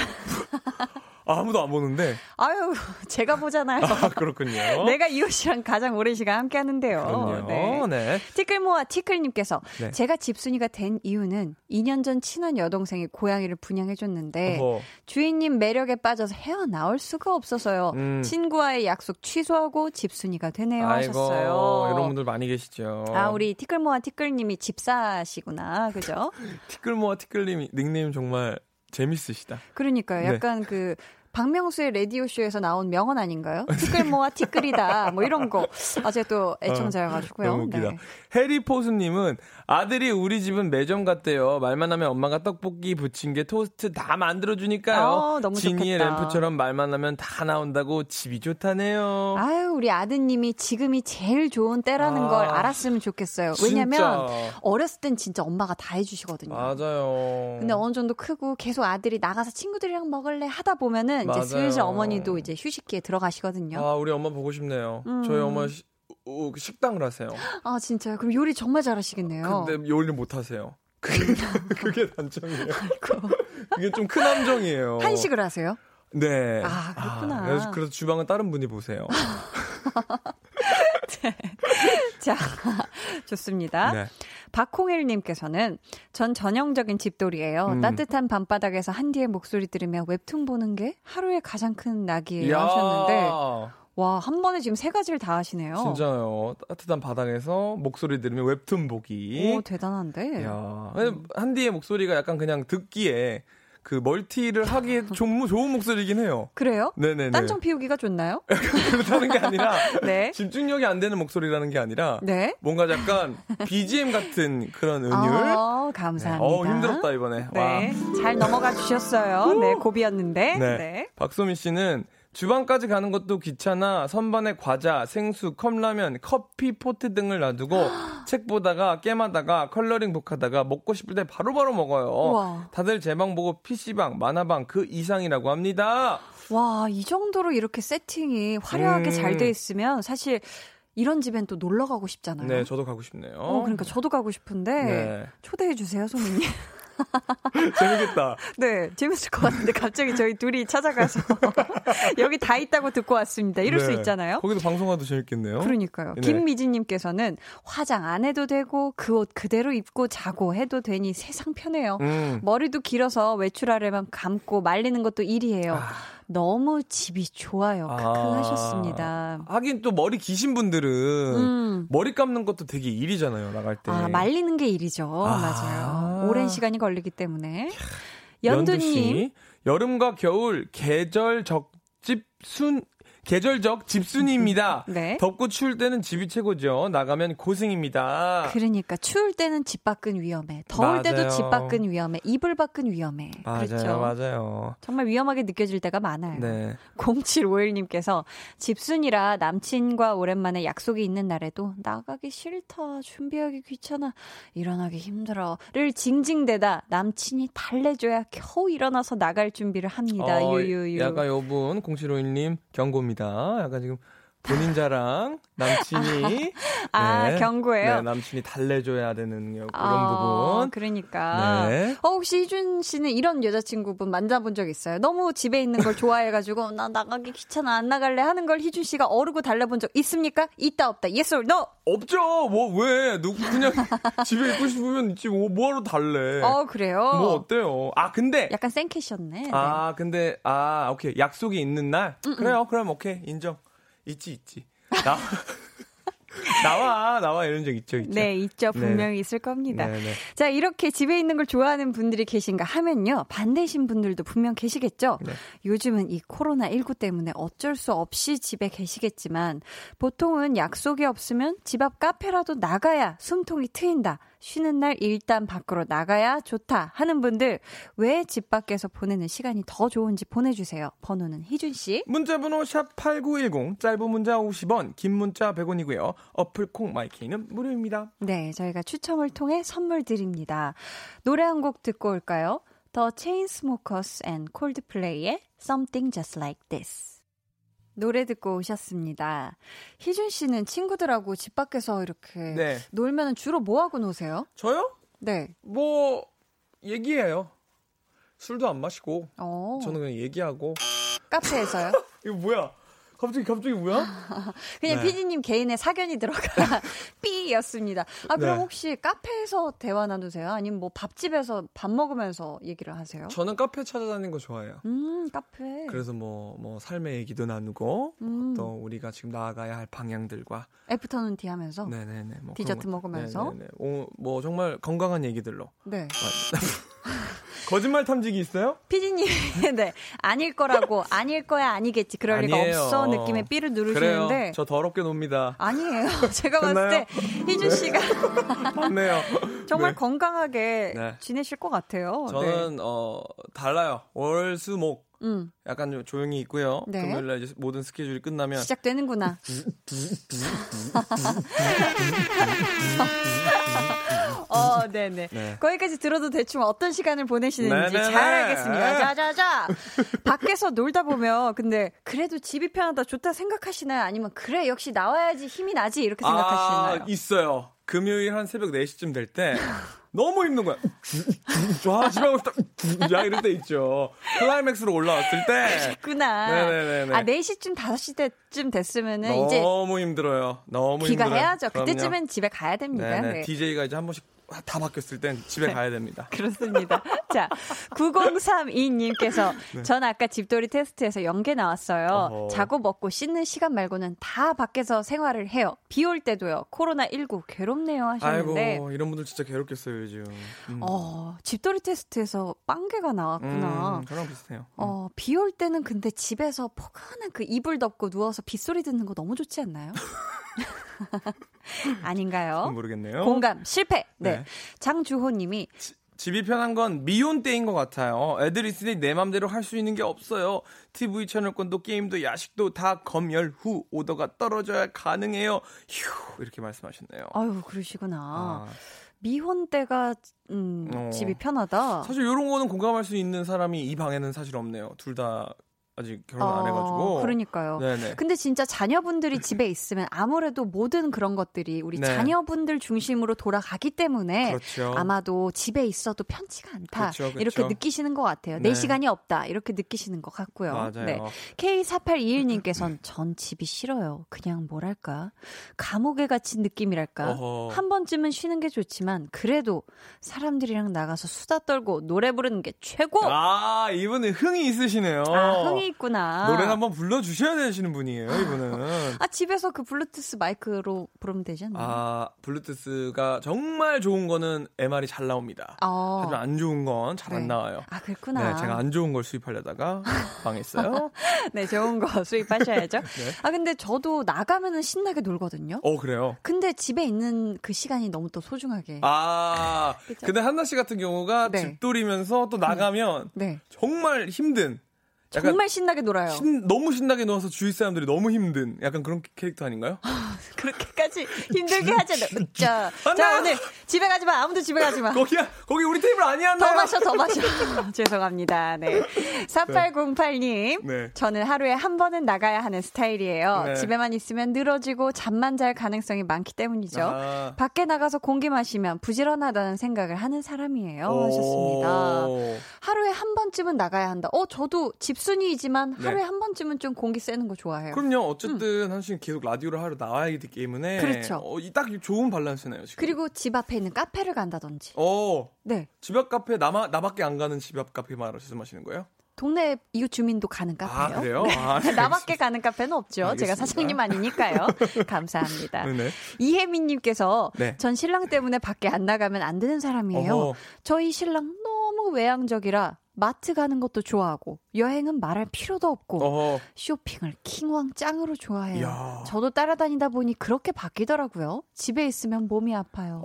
아무도 안 보는데. 아유, 제가 보잖아요. 아, 그렇군요. 내가 이 옷이랑 가장 오랜 시간 함께 하는데요. 그럼요. 네. 네. 티끌모아 티끌님께서 네. 제가 집순이가 된 이유는 2년 전 친한 여동생이 고양이를 분양해줬는데 어허. 주인님 매력에 빠져서 헤어나올 수가 없어서요. 친구와의 약속 취소하고 집순이가 되네요. 아이고, 하셨어요. 이런 분들 많이 계시죠. 아, 우리 티끌모아 티끌님이 집사시구나. 그죠? 티끌모아 티끌님이 닉네임 정말 재밌으시다. 그러니까요. 약간 네. 그 박명수의 라디오쇼에서 나온 명언 아닌가요? 티끌 모아 티끌이다. 뭐 이런 거. 아, 제가 또 애청자여가지고요. 너무 웃기다. 네. 해리포수님은 아들이 우리 집은 매점 갔대요. 말만 하면 엄마가 떡볶이, 부침개, 토스트 다 만들어주니까요. 너무 지니의 좋겠다. 램프처럼 말만 하면 다 나온다고 집이 좋다네요. 아유, 우리 아드님이 지금이 제일 좋은 때라는 걸 알았으면 좋겠어요. 왜냐면 진짜. 어렸을 땐 진짜 엄마가 다 해주시거든요. 맞아요. 근데 어느 정도 크고 계속 아들이 나가서 친구들이랑 먹을래 하다 보면은 이제 맞아요. 슬슬 어머니도 이제 휴식기에 들어가시거든요. 아, 우리 엄마 보고 싶네요. 저희 엄마 식당을 하세요. 아, 진짜요? 그럼 요리 정말 잘하시겠네요. 근데 요리를 못 하세요. 그게 단점이에요. 아이고. 그게 좀 큰 함정이에요. 한식을 하세요? 네. 아, 그렇구나. 아, 그래서 주방은 다른 분이 보세요. 네. 자, 좋습니다. 네. 박홍일님께서는 전 전형적인 집돌이에요. 따뜻한 밤바닥에서 한디의 목소리 들으며 웹툰 보는 게 하루의 가장 큰 낙이에요. 하셨는데 와, 한 번에 지금 세 가지를 다 하시네요. 진짜요. 따뜻한 바닥에서 목소리 들으며 웹툰 보기. 오, 대단한데. 야, 한디의 목소리가 약간 그냥 듣기에 그 멀티를 하기에 좋은 목소리이긴 해요. 그래요? 네네네. 딴청 피우기가 좋나요? 그렇다는 게 아니라 네. 집중력이 안 되는 목소리라는 게 아니라 네? 뭔가 약간 BGM 같은 그런 은율. 감사합니다. 네. 힘들었다 이번에. 네. 와. 잘 넘어가 주셨어요. 네, 고비였는데. 네. 네. 박소민 씨는 주방까지 가는 것도 귀찮아 선반에 과자, 생수, 컵라면, 커피, 포트 등을 놔두고 책 보다가 게임하다가 컬러링북 하다가 먹고 싶을 때 바로바로 먹어요. 우와. 다들 제 방 보고 PC방, 만화방 그 이상이라고 합니다. 와, 이 정도로 이렇게 세팅이 화려하게 잘 돼 있으면 사실 이런 집엔 또 놀러 가고 싶잖아요. 네, 저도 가고 싶네요. 그러니까 저도 가고 싶은데 네. 초대해 주세요, 소민님. 재밌겠다. 네, 재밌을 것 같은데 갑자기 저희 둘이 찾아가서 여기 다 있다고 듣고 왔습니다. 이럴 네, 수 있잖아요. 거기도 방송화도 재밌겠네요. 그러니까요. 네. 김미진님께서는 화장 안 해도 되고 그 옷 그대로 입고 자고 해도 되니 세상 편해요. 머리도 길어서 외출하려면 감고 말리는 것도 일이에요. 너무 집이 좋아요. 크크 하셨습니다. 하긴 또 머리 기신 분들은 머리 감는 것도 되게 일이잖아요. 나갈 때. 아, 말리는 게 일이죠. 맞아요. 오랜 시간이 걸리기 때문에. 연두님. 여름과 겨울 계절적 집순이입니다. 네. 덥고 추울 때는 집이 최고죠. 나가면 고생입니다. 그러니까 추울 때는 집 밖은 위험해. 더울 맞아요. 때도 집 밖은 위험해. 이불 밖은 위험해. 맞아요. 그렇죠? 맞아요. 정말 위험하게 느껴질 때가 많아요. 네. 0751님께서 집순이라 남친과 오랜만에 약속이 있는 날에도 나가기 싫다. 준비하기 귀찮아. 일어나기 힘들어. 를 징징대다 남친이 달래줘야 겨우 일어나서 나갈 준비를 합니다. 유유유. 약간 요분 0751님 경고입니다. 약간 지금 본인 자랑, 남친이. 아, 네. 경고예요? 네, 남친이 달래줘야 되는 그런 부분. 그러니까. 네. 혹시 희준 씨는 이런 여자친구분 만나본 적 있어요? 너무 집에 있는 걸 좋아해가지고, 나 나가기 귀찮아, 안 나갈래 하는 걸 희준 씨가 어르고 달래본 적 있습니까? 있다, 없다. Yes or no? 없죠! 뭐, 왜? 누구 그냥 집에 있고 싶으면 있지, 뭐하러 달래? 그래요? 뭐, 어때요? 아, 근데. 약간 생캐셨네. 아, 네. 근데, 오케이. 약속이 있는 날? 그래요, 그럼 오케이. 인정. 있지. 나와 이런 적 있죠. 네, 있죠. 분명히 네. 있을 겁니다. 네네. 자, 이렇게 집에 있는 걸 좋아하는 분들이 계신가 하면요. 반대신 분들도 분명 계시겠죠. 네. 요즘은 이 코로나19 때문에 어쩔 수 없이 집에 계시겠지만 보통은 약속이 없으면 집 앞 카페라도 나가야 숨통이 트인다. 쉬는 날 일단 밖으로 나가야 좋다 하는 분들 왜 집 밖에서 보내는 시간이 더 좋은지 보내주세요. 번호는 희준씨. 문자번호 샵8910 짧은 문자 50원 긴 문자 100원이고요. 어플콩 마이K는 무료입니다. 네, 저희가 추첨을 통해 선물 드립니다. 노래 한 곡 듣고 올까요? The Chainsmokers and Coldplay의 Something Just Like This. 노래 듣고 오셨습니다. 희준 씨는 친구들하고 집 밖에서 이렇게 네. 놀면 주로 뭐하고 노세요? 저요? 네. 뭐 얘기해요. 술도 안 마시고 저는 그냥 얘기하고. 카페에서요? 이거 뭐야? 갑자기 뭐야? 그냥 네. 피디님 개인의 사견이 들어가 삐였습니다. 그럼 네. 혹시 카페에서 대화 나누세요? 아니면 뭐 밥집에서 밥 먹으면서 얘기를 하세요? 저는 카페 찾아다니는 거 좋아해요. 카페. 그래서 뭐 삶의 얘기도 나누고 또 우리가 지금 나아가야 할 방향들과 애프터눈 티 하면서 네네네. 뭐 디저트 먹으면서 네네네. 뭐 정말 건강한 얘기들로. 네. 거짓말 탐지기 있어요? 피디님, 네. 아닐 거라고, 아닐 거야, 아니겠지. 그럴 아니에요. 리가 없어. 느낌의 삐를 누르시는데. 그래요. 저 더럽게 놉니다. 아니에요. 제가 됐나요? 봤을 때, 희준 씨가. 맞네요. 정말 네. 건강하게 네. 지내실 것 같아요. 저는, 네. 달라요. 월, 수, 목. 약간 좀 조용히 있고요. 네. 금요일날 이제 모든 스케줄이 끝나면. 시작되는구나. 네네. 네. 거기까지 들어도 대충 어떤 시간을 보내시는지 네네네. 잘 알겠습니다. 자자자. 밖에서 놀다 보면 근데 그래도 집이 편하다 좋다 생각하시나요? 아니면 그래 역시 나와야지 힘이 나지 이렇게 생각하시나요? 있어요. 금요일 한 새벽 4시쯤 될 때 너무 힘든 거야. 집에 가고 싶다. 야, 이럴 때 있죠. 클라이맥스로 올라왔을 때. 그렇구나. 네네네. 4시쯤, 5시쯤 됐으면은 너무 이제. 너무 힘들어요. 너무 힘들어요. 귀가해야죠. 그때쯤엔 집에 가야 됩니다. 네. DJ가 이제 한 번씩 다 바뀌었을 땐 집에 가야 됩니다. 그렇습니다. 자, 9032님께서 네. 전 아까 집돌이 테스트에서 0개 나왔어요. 자고 먹고 씻는 시간 말고는 다 밖에서 생활을 해요. 비 올 때도요. 코로나19 괴롭네요 하시는데. 아이고, 이런 분들 진짜 괴롭겠어요 요즘. 집돌이 테스트에서 0개가 나왔구나. 저랑 비슷해요. 비 올 때는 근데 집에서 포근한 그 이불 덮고 누워서 빗소리 듣는 거 너무 좋지 않나요? 아닌가요? 모르겠네요. 공감 실패. 네. 네. 장주호님이 집이 편한 건 미혼 때인 것 같아요. 애들 있으니 내 맘대로 할 수 있는 게 없어요. TV 채널권도 게임도 야식도 다 검열 후 오더가 떨어져야 가능해요. 휴 이렇게 말씀하셨네요. 아유 그러시구나. 미혼 때가 집이 편하다. 사실 이런 거는 공감할 수 있는 사람이 이 방에는 사실 없네요. 둘 다. 아직 결혼 안 해가지고. 그러니까요. 네네. 근데 진짜 자녀분들이 집에 있으면 아무래도 모든 그런 것들이 우리 네. 자녀분들 중심으로 돌아가기 때문에 그렇죠. 아마도 집에 있어도 편치가 않다. 그렇죠. 이렇게 느끼시는 것 같아요. 네. 내 시간이 없다. 이렇게 느끼시는 것 같고요. 맞아요. 네. K4821님께서는 전 집이 싫어요. 그냥 뭐랄까. 감옥에 갇힌 느낌이랄까. 한 번쯤은 쉬는 게 좋지만 그래도 사람들이랑 나가서 수다 떨고 노래 부르는 게 최고. 이분은 흥이 있으시네요. 흥이 있구나. 노래 한번 불러주셔야 되시는 분이에요, 이분은. 집에서 그 블루투스 마이크로 부르면 되지 않나요? 블루투스가 정말 좋은 거는 MR이 잘 나옵니다. 하지만 안 좋은 건 잘 안 네. 나와요. 그렇구나. 네, 제가 안 좋은 걸 수입하려다가 망했어요. 네, 좋은 거 수입하셔야죠. 네. 근데 저도 나가면은 신나게 놀거든요. 그래요? 근데 집에 있는 그 시간이 너무 또 소중하게. 근데 한나 씨 같은 경우가 네. 집돌이면서 또 나가면 네. 정말 힘든. 정말 신나게 놀아요. 너무 신나게 놀아서 주위 사람들이 너무 힘든 약간 그런 캐릭터 아닌가요? 그렇게까지 힘들게 하잖아. 자, 오늘 집에 가지 마. 아무도 집에 가지 마. 거기 우리 테이블 아니야. 더 마셔. 죄송합니다. 네. 4808님. 네. 저는 하루에 한 번은 나가야 하는 스타일이에요. 네. 집에만 있으면 늘어지고 잠만 잘 가능성이 많기 때문이죠. 아. 밖에 나가서 공기 마시면 부지런하다는 생각을 하는 사람이에요. 하셨습니다. 하루에 한 번쯤은 나가야 한다. 저도 집순이이지만 하루에 한 번쯤은 좀 공기 쐬는 거 좋아해요. 그럼요. 어쨌든 한 시간 계속 라디오를 하러 나와야 되기 때문에 그렇죠. 딱 좋은 밸런스네요. 지금. 그리고 집 앞에 있는 카페를 간다든지. 네. 집 앞 카페 나밖에 안 가는 집 앞 카페 말씀하시는 거예요? 동네 이웃 주민도 가는 카페요. 아, 그래요? 아, 네. 나밖에 가는 카페는 없죠. 알겠습니다. 제가 사장님 아니니까요. 감사합니다. 네네. 이혜민 님께서 전 신랑 때문에 밖에 안 나가면 안 되는 사람이에요. 저희 신랑 너무 외향적이라 마트 가는 것도 좋아하고 여행은 말할 필요도 없고 쇼핑을 킹왕 짱으로 좋아해요. 야. 저도 따라다니다 보니 그렇게 바뀌더라고요. 집에 있으면 몸이 아파요.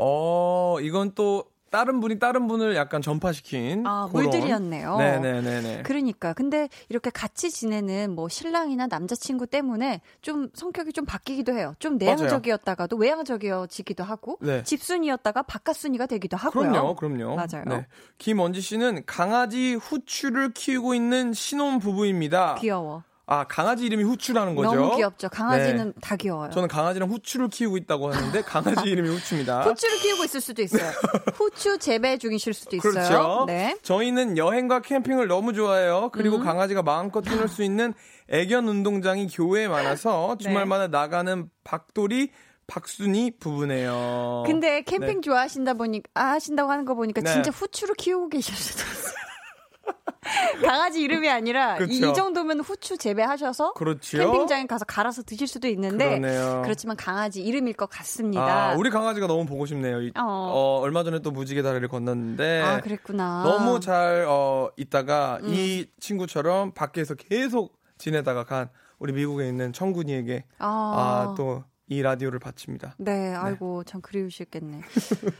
이건 또 다른 분을 약간 전파시킨 물들이었네요. 네네네네. 그러니까 근데 이렇게 같이 지내는 신랑이나 남자친구 때문에 좀 성격이 좀 바뀌기도 해요. 좀 내향적이었다가도 외향적이어지기도 하고 집순이였다가 바깥순이가 되기도 하고요. 그럼요. 맞아요. 네. 김원지 씨는 강아지 후추를 키우고 있는 신혼 부부입니다. 귀여워. 아, 강아지 이름이 후추라는 거죠? 너무 귀엽죠. 강아지는 다 귀여워요. 저는 강아지랑 후추를 키우고 있다고 하는데 강아지 이름이 후추입니다. 후추를 키우고 있을 수도 있어요. 후추 재배 중이실 수도 있어요. 그렇죠. 네. 저희는 여행과 캠핑을 너무 좋아해요. 그리고 강아지가 마음껏 뛰놀 수 있는 애견 운동장이 교회에 많아서 주말마다 나가는 박돌이 박순이 부부네요. 근데 캠핑 좋아하신다고 하는 거 보니까 진짜 후추를 키우고 계실 수도 있어요. 강아지 이름이 아니라 그렇죠. 이 정도면 후추 재배하셔서 그렇죠. 캠핑장에 가서 갈아서 드실 수도 있는데 그러네요. 그렇지만 강아지 이름일 것 같습니다. 우리 강아지가 너무 보고 싶네요. 얼마 전에 또 무지개 다리를 건넜는데 그랬구나. 너무 잘 있다가 이 친구처럼 밖에서 계속 지내다가 간 우리 미국에 있는 청군이에게 또 이 라디오를 바칩니다. 네, 아이고 참 그리우시겠네.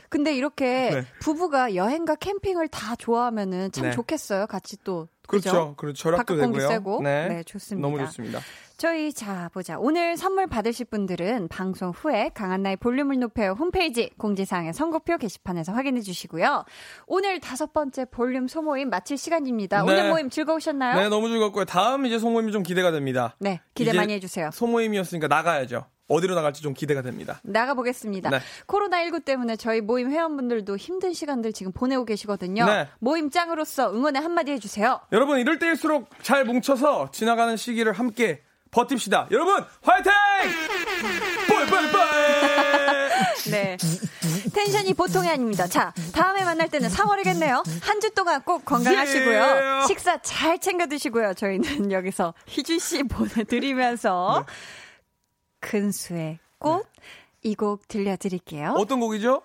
근데 이렇게 부부가 여행과 캠핑을 다 좋아하면은 참 좋겠어요. 같이 또 그렇죠. 절약도 되고요. 네, 좋습니다. 너무 좋습니다. 저희 보자. 오늘 선물 받으실 분들은 방송 후에 강한나의 볼륨을 높여요 홈페이지 공지사항의 선곡표 게시판에서 확인해 주시고요. 오늘 5번째 볼륨 소모임 마칠 시간입니다. 오늘 모임 즐거우셨나요? 네, 너무 즐겁고요. 다음 소모임이 좀 기대가 됩니다. 네, 기대 많이 해주세요. 소모임이었으니까 나가야죠. 어디로 나갈지 좀 기대가 됩니다. 나가보겠습니다. 코로나19 때문에 저희 모임 회원분들도 힘든 시간들 지금 보내고 계시거든요. 모임 짱으로서 응원의 한마디 해주세요. 여러분 이럴 때일수록 잘 뭉쳐서 지나가는 시기를 함께 버팁시다. 여러분 화이팅! 네. 텐션이 보통이 아닙니다. 자, 다음에 만날 때는 4월이겠네요. 한 주 동안 꼭 건강하시고요. 식사 잘 챙겨 드시고요. 저희는 여기서 희준 씨 보내드리면서 근수의 꽃 이 곡 들려드릴게요. 어떤 곡이죠?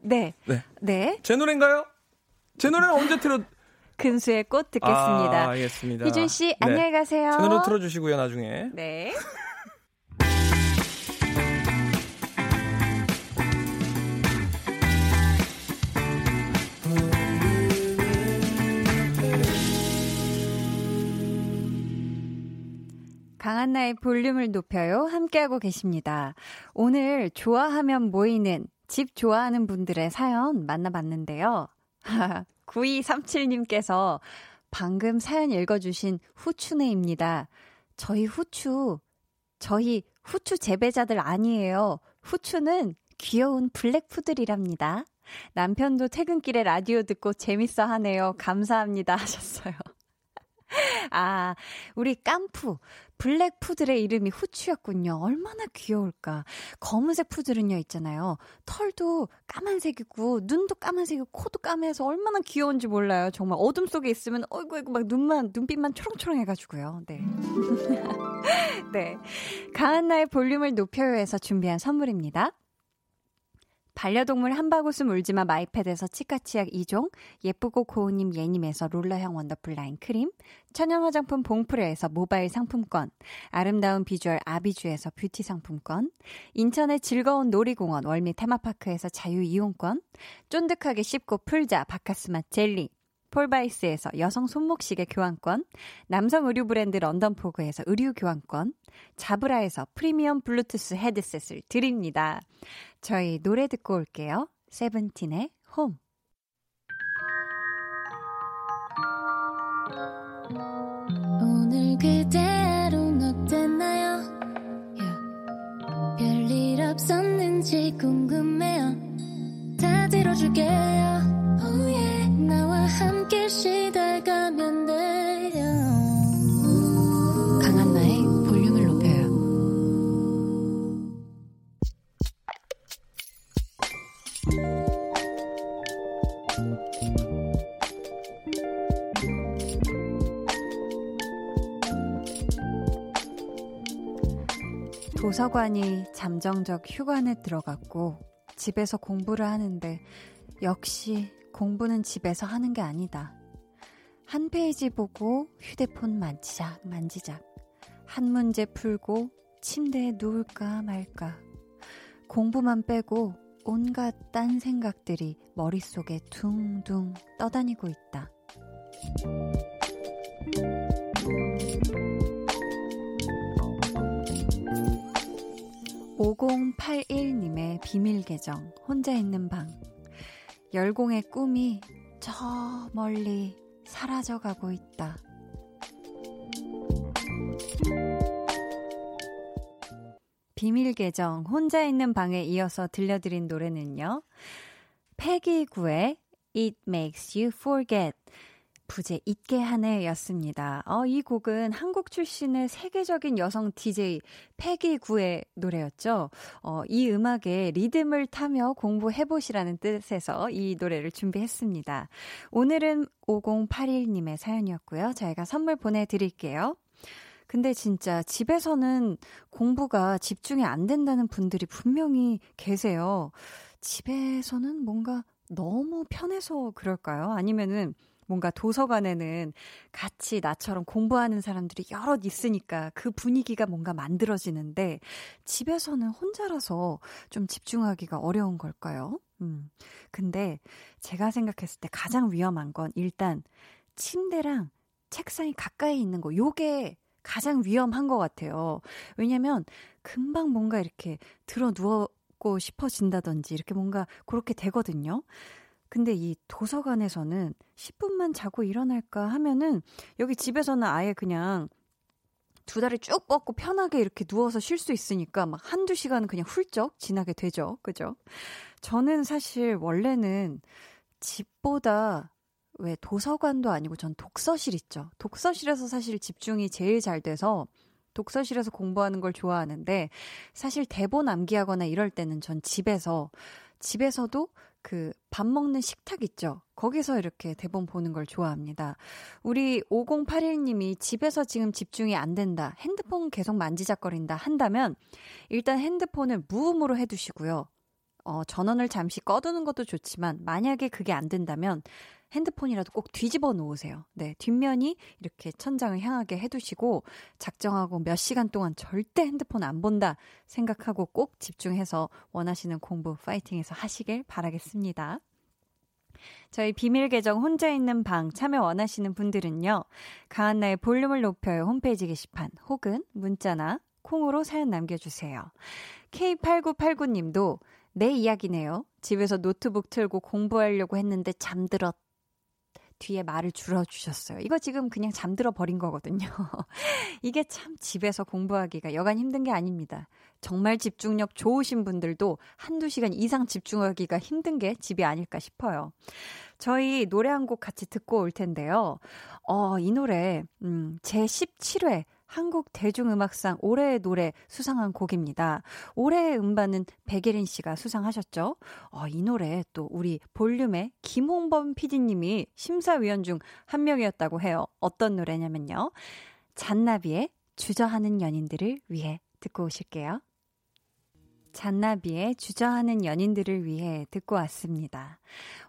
네. 제 노래인가요? 제 노래는 언제 근수의 꽃 듣겠습니다. 알겠습니다. 희준 씨 안녕히 가세요. 제 노래 틀어주시고요 나중에. 네. 강한나의 볼륨을 높여요. 함께하고 계십니다. 오늘 좋아하면 모이는 집 좋아하는 분들의 사연 만나봤는데요. 9237님께서 방금 사연 읽어주신 후추네입니다. 저희 후추 재배자들 아니에요. 후추는 귀여운 블랙푸들이랍니다. 남편도 퇴근길에 라디오 듣고 재밌어 하네요. 감사합니다 하셨어요. 아, 우리 깐푸 블랙 푸들의 이름이 후추였군요. 얼마나 귀여울까. 검은색 푸들은요 있잖아요. 털도 까만색이고 눈도 까만색이고 코도 까매서 얼마나 귀여운지 몰라요. 정말 어둠 속에 있으면 어이구 막 눈빛만 초롱초롱해가지고요. 네. 네. 강한나의 볼륨을 높여요에서 준비한 선물입니다. 반려동물 한바구음 울지마 마이패드에서 치카치약 2종, 예쁘고 고운님 예님에서 롤러형 원더풀 라인 크림, 천연화장품 봉프레에서 모바일 상품권, 아름다운 비주얼 아비주에서 뷰티 상품권, 인천의 즐거운 놀이공원 월미 테마파크에서 자유이용권, 쫀득하게 씹고 풀자 바카스맛 젤리, 폴바이스에서 여성 손목시계 교환권, 남성 의류 브랜드 런던포그에서 의류 교환권, 자브라에서 프리미엄 블루투스 헤드셋을 드립니다. 저희 노래 듣고 올게요. 세븐틴의 홈. 오늘 그대 하루는 어땠나요? Yeah. 별일 없었는지 궁금해요. 다 들어줄게요. Oh yeah. 나와 함께 시달가면 돼요. 강한나의 볼륨을 높여요. 도서관이 잠정적 휴관에 들어갔고 집에서 공부를 하는데 역시 공부는 집에서 하는 게 아니다. 한 페이지 보고 휴대폰 만지작. 한 문제 풀고 침대에 누울까 말까. 공부만 빼고 온갖 딴 생각들이 머릿속에 둥둥 떠다니고 있다. (5081님의) 비밀 계정 혼자 있는 방. 열공의 꿈이 저 멀리 사라져가고 있다. 비밀 계정 혼자 있는 방에 이어서 들려드린 노래는요, 패기구의 It Makes You Forget, 부제 잊게 하네 였습니다. 이 곡은 한국 출신의 세계적인 여성 DJ 패기구의 노래였죠. 이 음악에 리듬을 타며 공부해보시라는 뜻에서 이 노래를 준비했습니다. 오늘은 5081님의 사연이었고요. 저희가 선물 보내드릴게요. 근데 진짜 집에서는 공부가 집중이 안 된다는 분들이 분명히 계세요. 집에서는 뭔가 너무 편해서 그럴까요? 아니면은 뭔가 도서관에는 같이 나처럼 공부하는 사람들이 여럿 있으니까 그 분위기가 뭔가 만들어지는데 집에서는 혼자라서 좀 집중하기가 어려운 걸까요? 근데 제가 생각했을 때 가장 위험한 건 일단 침대랑 책상이 가까이 있는 거, 요게 가장 위험한 것 같아요. 왜냐면 금방 뭔가 이렇게 들어 누웠고 싶어진다든지 이렇게 뭔가 그렇게 되거든요. 근데 이 도서관에서는 10분만 자고 일어날까 하면은 여기 집에서는 아예 그냥 두 다리 쭉 뻗고 편하게 이렇게 누워서 쉴 수 있으니까 막 한두 시간은 그냥 훌쩍 지나게 되죠. 그죠? 저는 사실 원래는 집보다 왜 도서관도 아니고 전 독서실 있죠. 독서실에서 사실 집중이 제일 잘 돼서 독서실에서 공부하는 걸 좋아하는데 사실 대본 암기하거나 이럴 때는 전 집에서도 그 밥 먹는 식탁 있죠. 거기서 이렇게 대본 보는 걸 좋아합니다. 우리 5081님이 집에서 지금 집중이 안 된다, 핸드폰 계속 만지작거린다 한다면 일단 핸드폰을 무음으로 해두시고요. 전원을 잠시 꺼두는 것도 좋지만 만약에 그게 안 된다면 핸드폰이라도 꼭 뒤집어 놓으세요. 네, 뒷면이 이렇게 천장을 향하게 해두시고 작정하고 몇 시간 동안 절대 핸드폰 안 본다 생각하고 꼭 집중해서 원하시는 공부 파이팅해서 하시길 바라겠습니다. 저희 비밀 계정 혼자 있는 방 참여 원하시는 분들은요, 강한나의 볼륨을 높여요 홈페이지 게시판 혹은 문자나 콩으로 사연 남겨주세요. K8989님도 내 이야기네요. 집에서 노트북 틀고 공부하려고 했는데 잠들었. 뒤에 말을 줄여주셨어요. 이거 지금 그냥 잠들어 버린 거거든요. 이게 참 집에서 공부하기가 여간 힘든 게 아닙니다. 정말 집중력 좋으신 분들도 한두 시간 이상 집중하기가 힘든 게 집이 아닐까 싶어요. 저희 노래 한 곡 같이 듣고 올 텐데요. 이 노래 제17회 한국 대중음악상 올해의 노래 수상한 곡입니다. 올해의 음반은 백예린 씨가 수상하셨죠. 이 노래 또 우리 볼륨의 김홍범 PD님이 심사위원 중 한 명이었다고 해요. 어떤 노래냐면요, 잔나비의 주저하는 연인들을 위해 듣고 오실게요. 잔나비의 주저하는 연인들을 위해 듣고 왔습니다.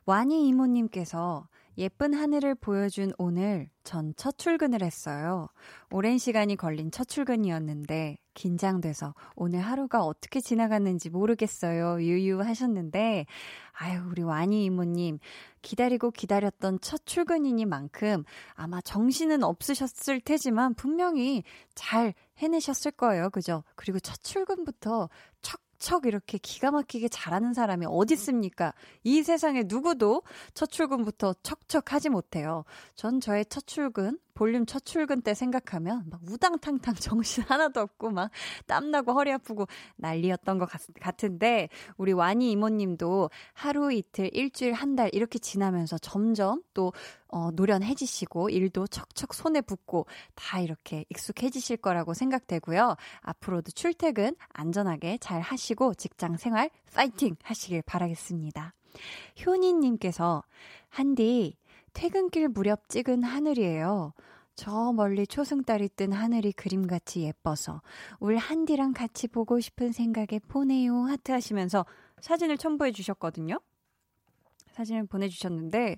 와니 이모님께서 예쁜 하늘을 보여준 오늘 전 첫 출근을 했어요. 오랜 시간이 걸린 첫 출근이었는데 긴장돼서 오늘 하루가 어떻게 지나갔는지 모르겠어요. 유유하셨는데 아유 우리 완희 이모님 기다리고 기다렸던 첫 출근이니만큼 아마 정신은 없으셨을 테지만 분명히 잘 해내셨을 거예요. 그죠? 그리고 첫 출근부터 척척 이렇게 기가 막히게 잘하는 사람이 어디 있습니까? 이 세상에 누구도 첫 출근부터 척척 하지 못해요. 전 저의 첫 출근, 볼륨 첫 출근 때 생각하면 막 우당탕탕 정신 하나도 없고 막 땀나고 허리 아프고 난리였던 것 같은데 우리 완희 이모님도 하루 이틀 일주일 한 달 이렇게 지나면서 점점 또 노련해지시고 일도 척척 손에 붙고 다 이렇게 익숙해지실 거라고 생각되고요. 앞으로도 출퇴근 안전하게 잘 하시고 직장 생활 파이팅 하시길 바라겠습니다. 효니님께서 한디 퇴근길 무렵 찍은 하늘이에요. 저 멀리 초승달이 뜬 하늘이 그림같이 예뻐서 울 한디랑 같이 보고 싶은 생각에 보내요 하트 하시면서 사진을 첨부해 주셨거든요. 사진을 보내주셨는데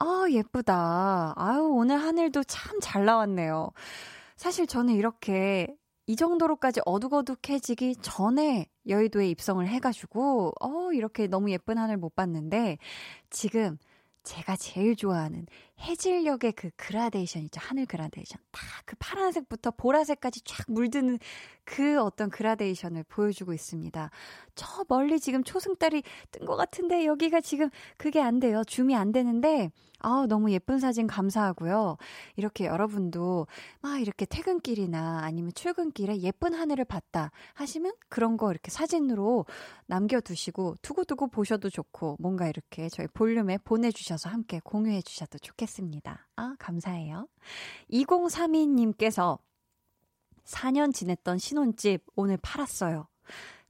아 예쁘다. 아유 오늘 하늘도 참 잘 나왔네요. 사실 저는 이렇게 이 정도로까지 어둑어둑해지기 전에 여의도에 입성을 해가지고 이렇게 너무 예쁜 하늘 못 봤는데 지금 제가 제일 좋아하는 해질녘의 그 그라데이션 있죠. 하늘 그라데이션. 딱 그 파란색부터 보라색까지 쫙 물드는 그 어떤 그라데이션을 보여주고 있습니다. 저 멀리 지금 초승달이 뜬 것 같은데 여기가 지금 그게 안 돼요. 줌이 안 되는데 너무 예쁜 사진 감사하고요. 이렇게 여러분도 막 이렇게 퇴근길이나 아니면 출근길에 예쁜 하늘을 봤다 하시면 그런 거 이렇게 사진으로 남겨두시고 두고두고 보셔도 좋고 뭔가 이렇게 저희 볼륨에 보내주셔서 함께 공유해 주셔도 좋겠습니다. 아, 감사해요. 2032님께서 4년 지냈던 신혼집 오늘 팔았어요.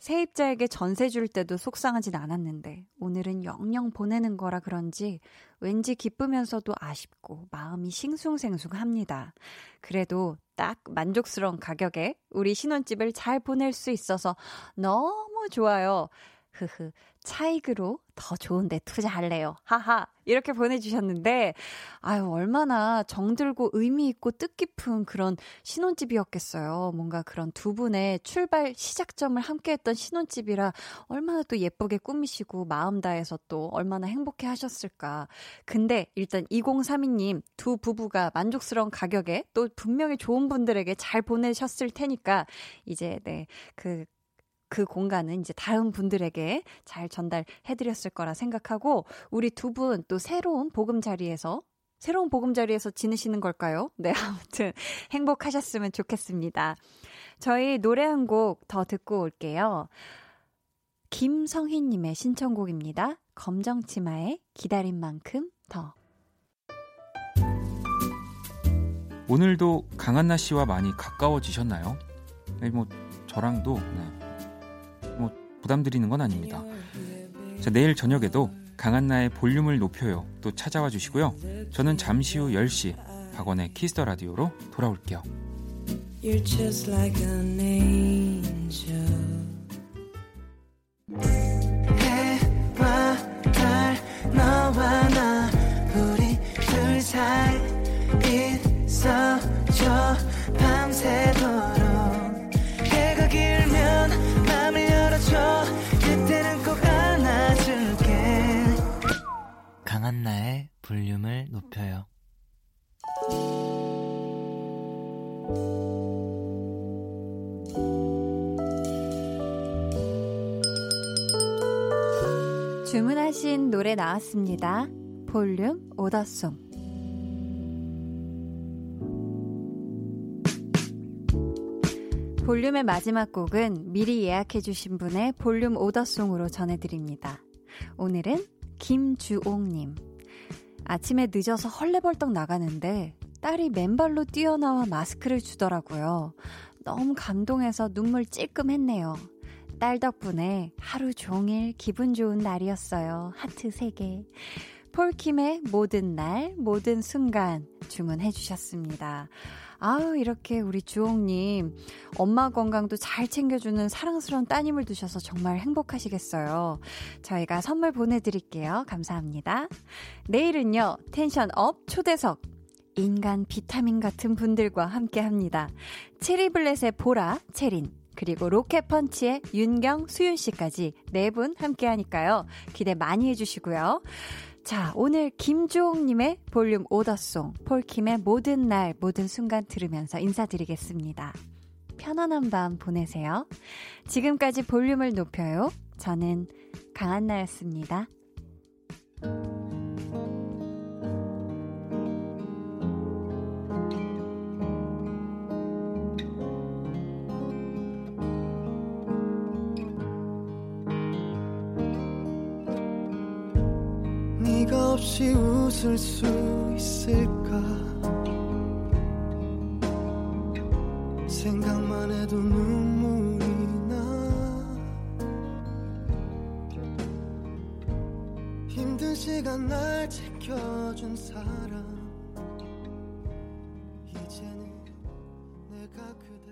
세입자에게 전세 줄 때도 속상하진 않았는데 오늘은 영영 보내는 거라 그런지 왠지 기쁘면서도 아쉽고 마음이 싱숭생숭합니다. 그래도 딱 만족스러운 가격에 우리 신혼집을 잘 보낼 수 있어서 너무 좋아요. 흐흐 차익으로 더 좋은데 투자할래요. 하하 이렇게 보내주셨는데 아유 얼마나 정들고 의미 있고 뜻깊은 그런 신혼집이었겠어요. 뭔가 그런 두 분의 출발 시작점을 함께했던 신혼집이라 얼마나 또 예쁘게 꾸미시고 마음 다해서 또 얼마나 행복해 하셨을까. 근데 일단 2032님 두 부부가 만족스러운 가격에 또 분명히 좋은 분들에게 잘 보내셨을 테니까 이제 네 그 공간은 이제 다른 분들에게 잘 전달해드렸을 거라 생각하고 우리 두 분 또 새로운 보금자리에서 지내시는 걸까요? 네, 아무튼 행복하셨으면 좋겠습니다. 저희 노래 한 곡 더 듣고 올게요. 김성희님의 신청곡입니다. 검정치마의 기다린 만큼 더. 오늘도 강한나 씨와 많이 가까워지셨나요? 네, 뭐 저랑도 뭐 부담드리는 건 아닙니다. 자, 내일 저녁에도 강한나의 볼륨을 높여요. 또 찾아와 주시고요. 저는 잠시 후 10시 박원의 키스더 라디오로 돌아올게요. You're just like an angel. 해와 달 너와 나 우리 둘 사이 있어줘 밤새도록 해가 길면 맘을 열어줘 그때는 꼭 안아줄게 강한나의 볼륨을 높여요. 주문하신 노래 나왔습니다. 볼륨 오더송. 볼륨의 마지막 곡은 미리 예약해주신 분의 볼륨 오더송으로 전해드립니다. 오늘은 김주옥님. 아침에 늦어서 헐레벌떡 나가는데 딸이 맨발로 뛰어나와 마스크를 주더라고요. 너무 감동해서 눈물 찔끔했네요. 딸 덕분에 하루 종일 기분 좋은 날이었어요. 하트 3개. 폴킴의 모든 날, 모든 순간 주문해주셨습니다. 아우 이렇게 우리 주홍님 엄마 건강도 잘 챙겨주는 사랑스러운 따님을 두셔서 정말 행복하시겠어요. 저희가 선물 보내드릴게요. 감사합니다. 내일은요 텐션업 초대석 인간 비타민 같은 분들과 함께합니다. 체리블렛의 보라, 체린, 그리고 로켓펀치의 윤경, 수윤씨까지 네 분 함께하니까요. 기대 많이 해주시고요. 자, 오늘 김주홍님의 볼륨 오더송, 폴킴의 모든 날, 모든 순간 들으면서 인사드리겠습니다. 편안한 밤 보내세요. 지금까지 볼륨을 높여요. 저는 강한나였습니다. 네가 없이 웃을 수 있을까 생각만 해도 눈물이 나 힘든 시간 날 지켜준 사람 이제는 내가 그대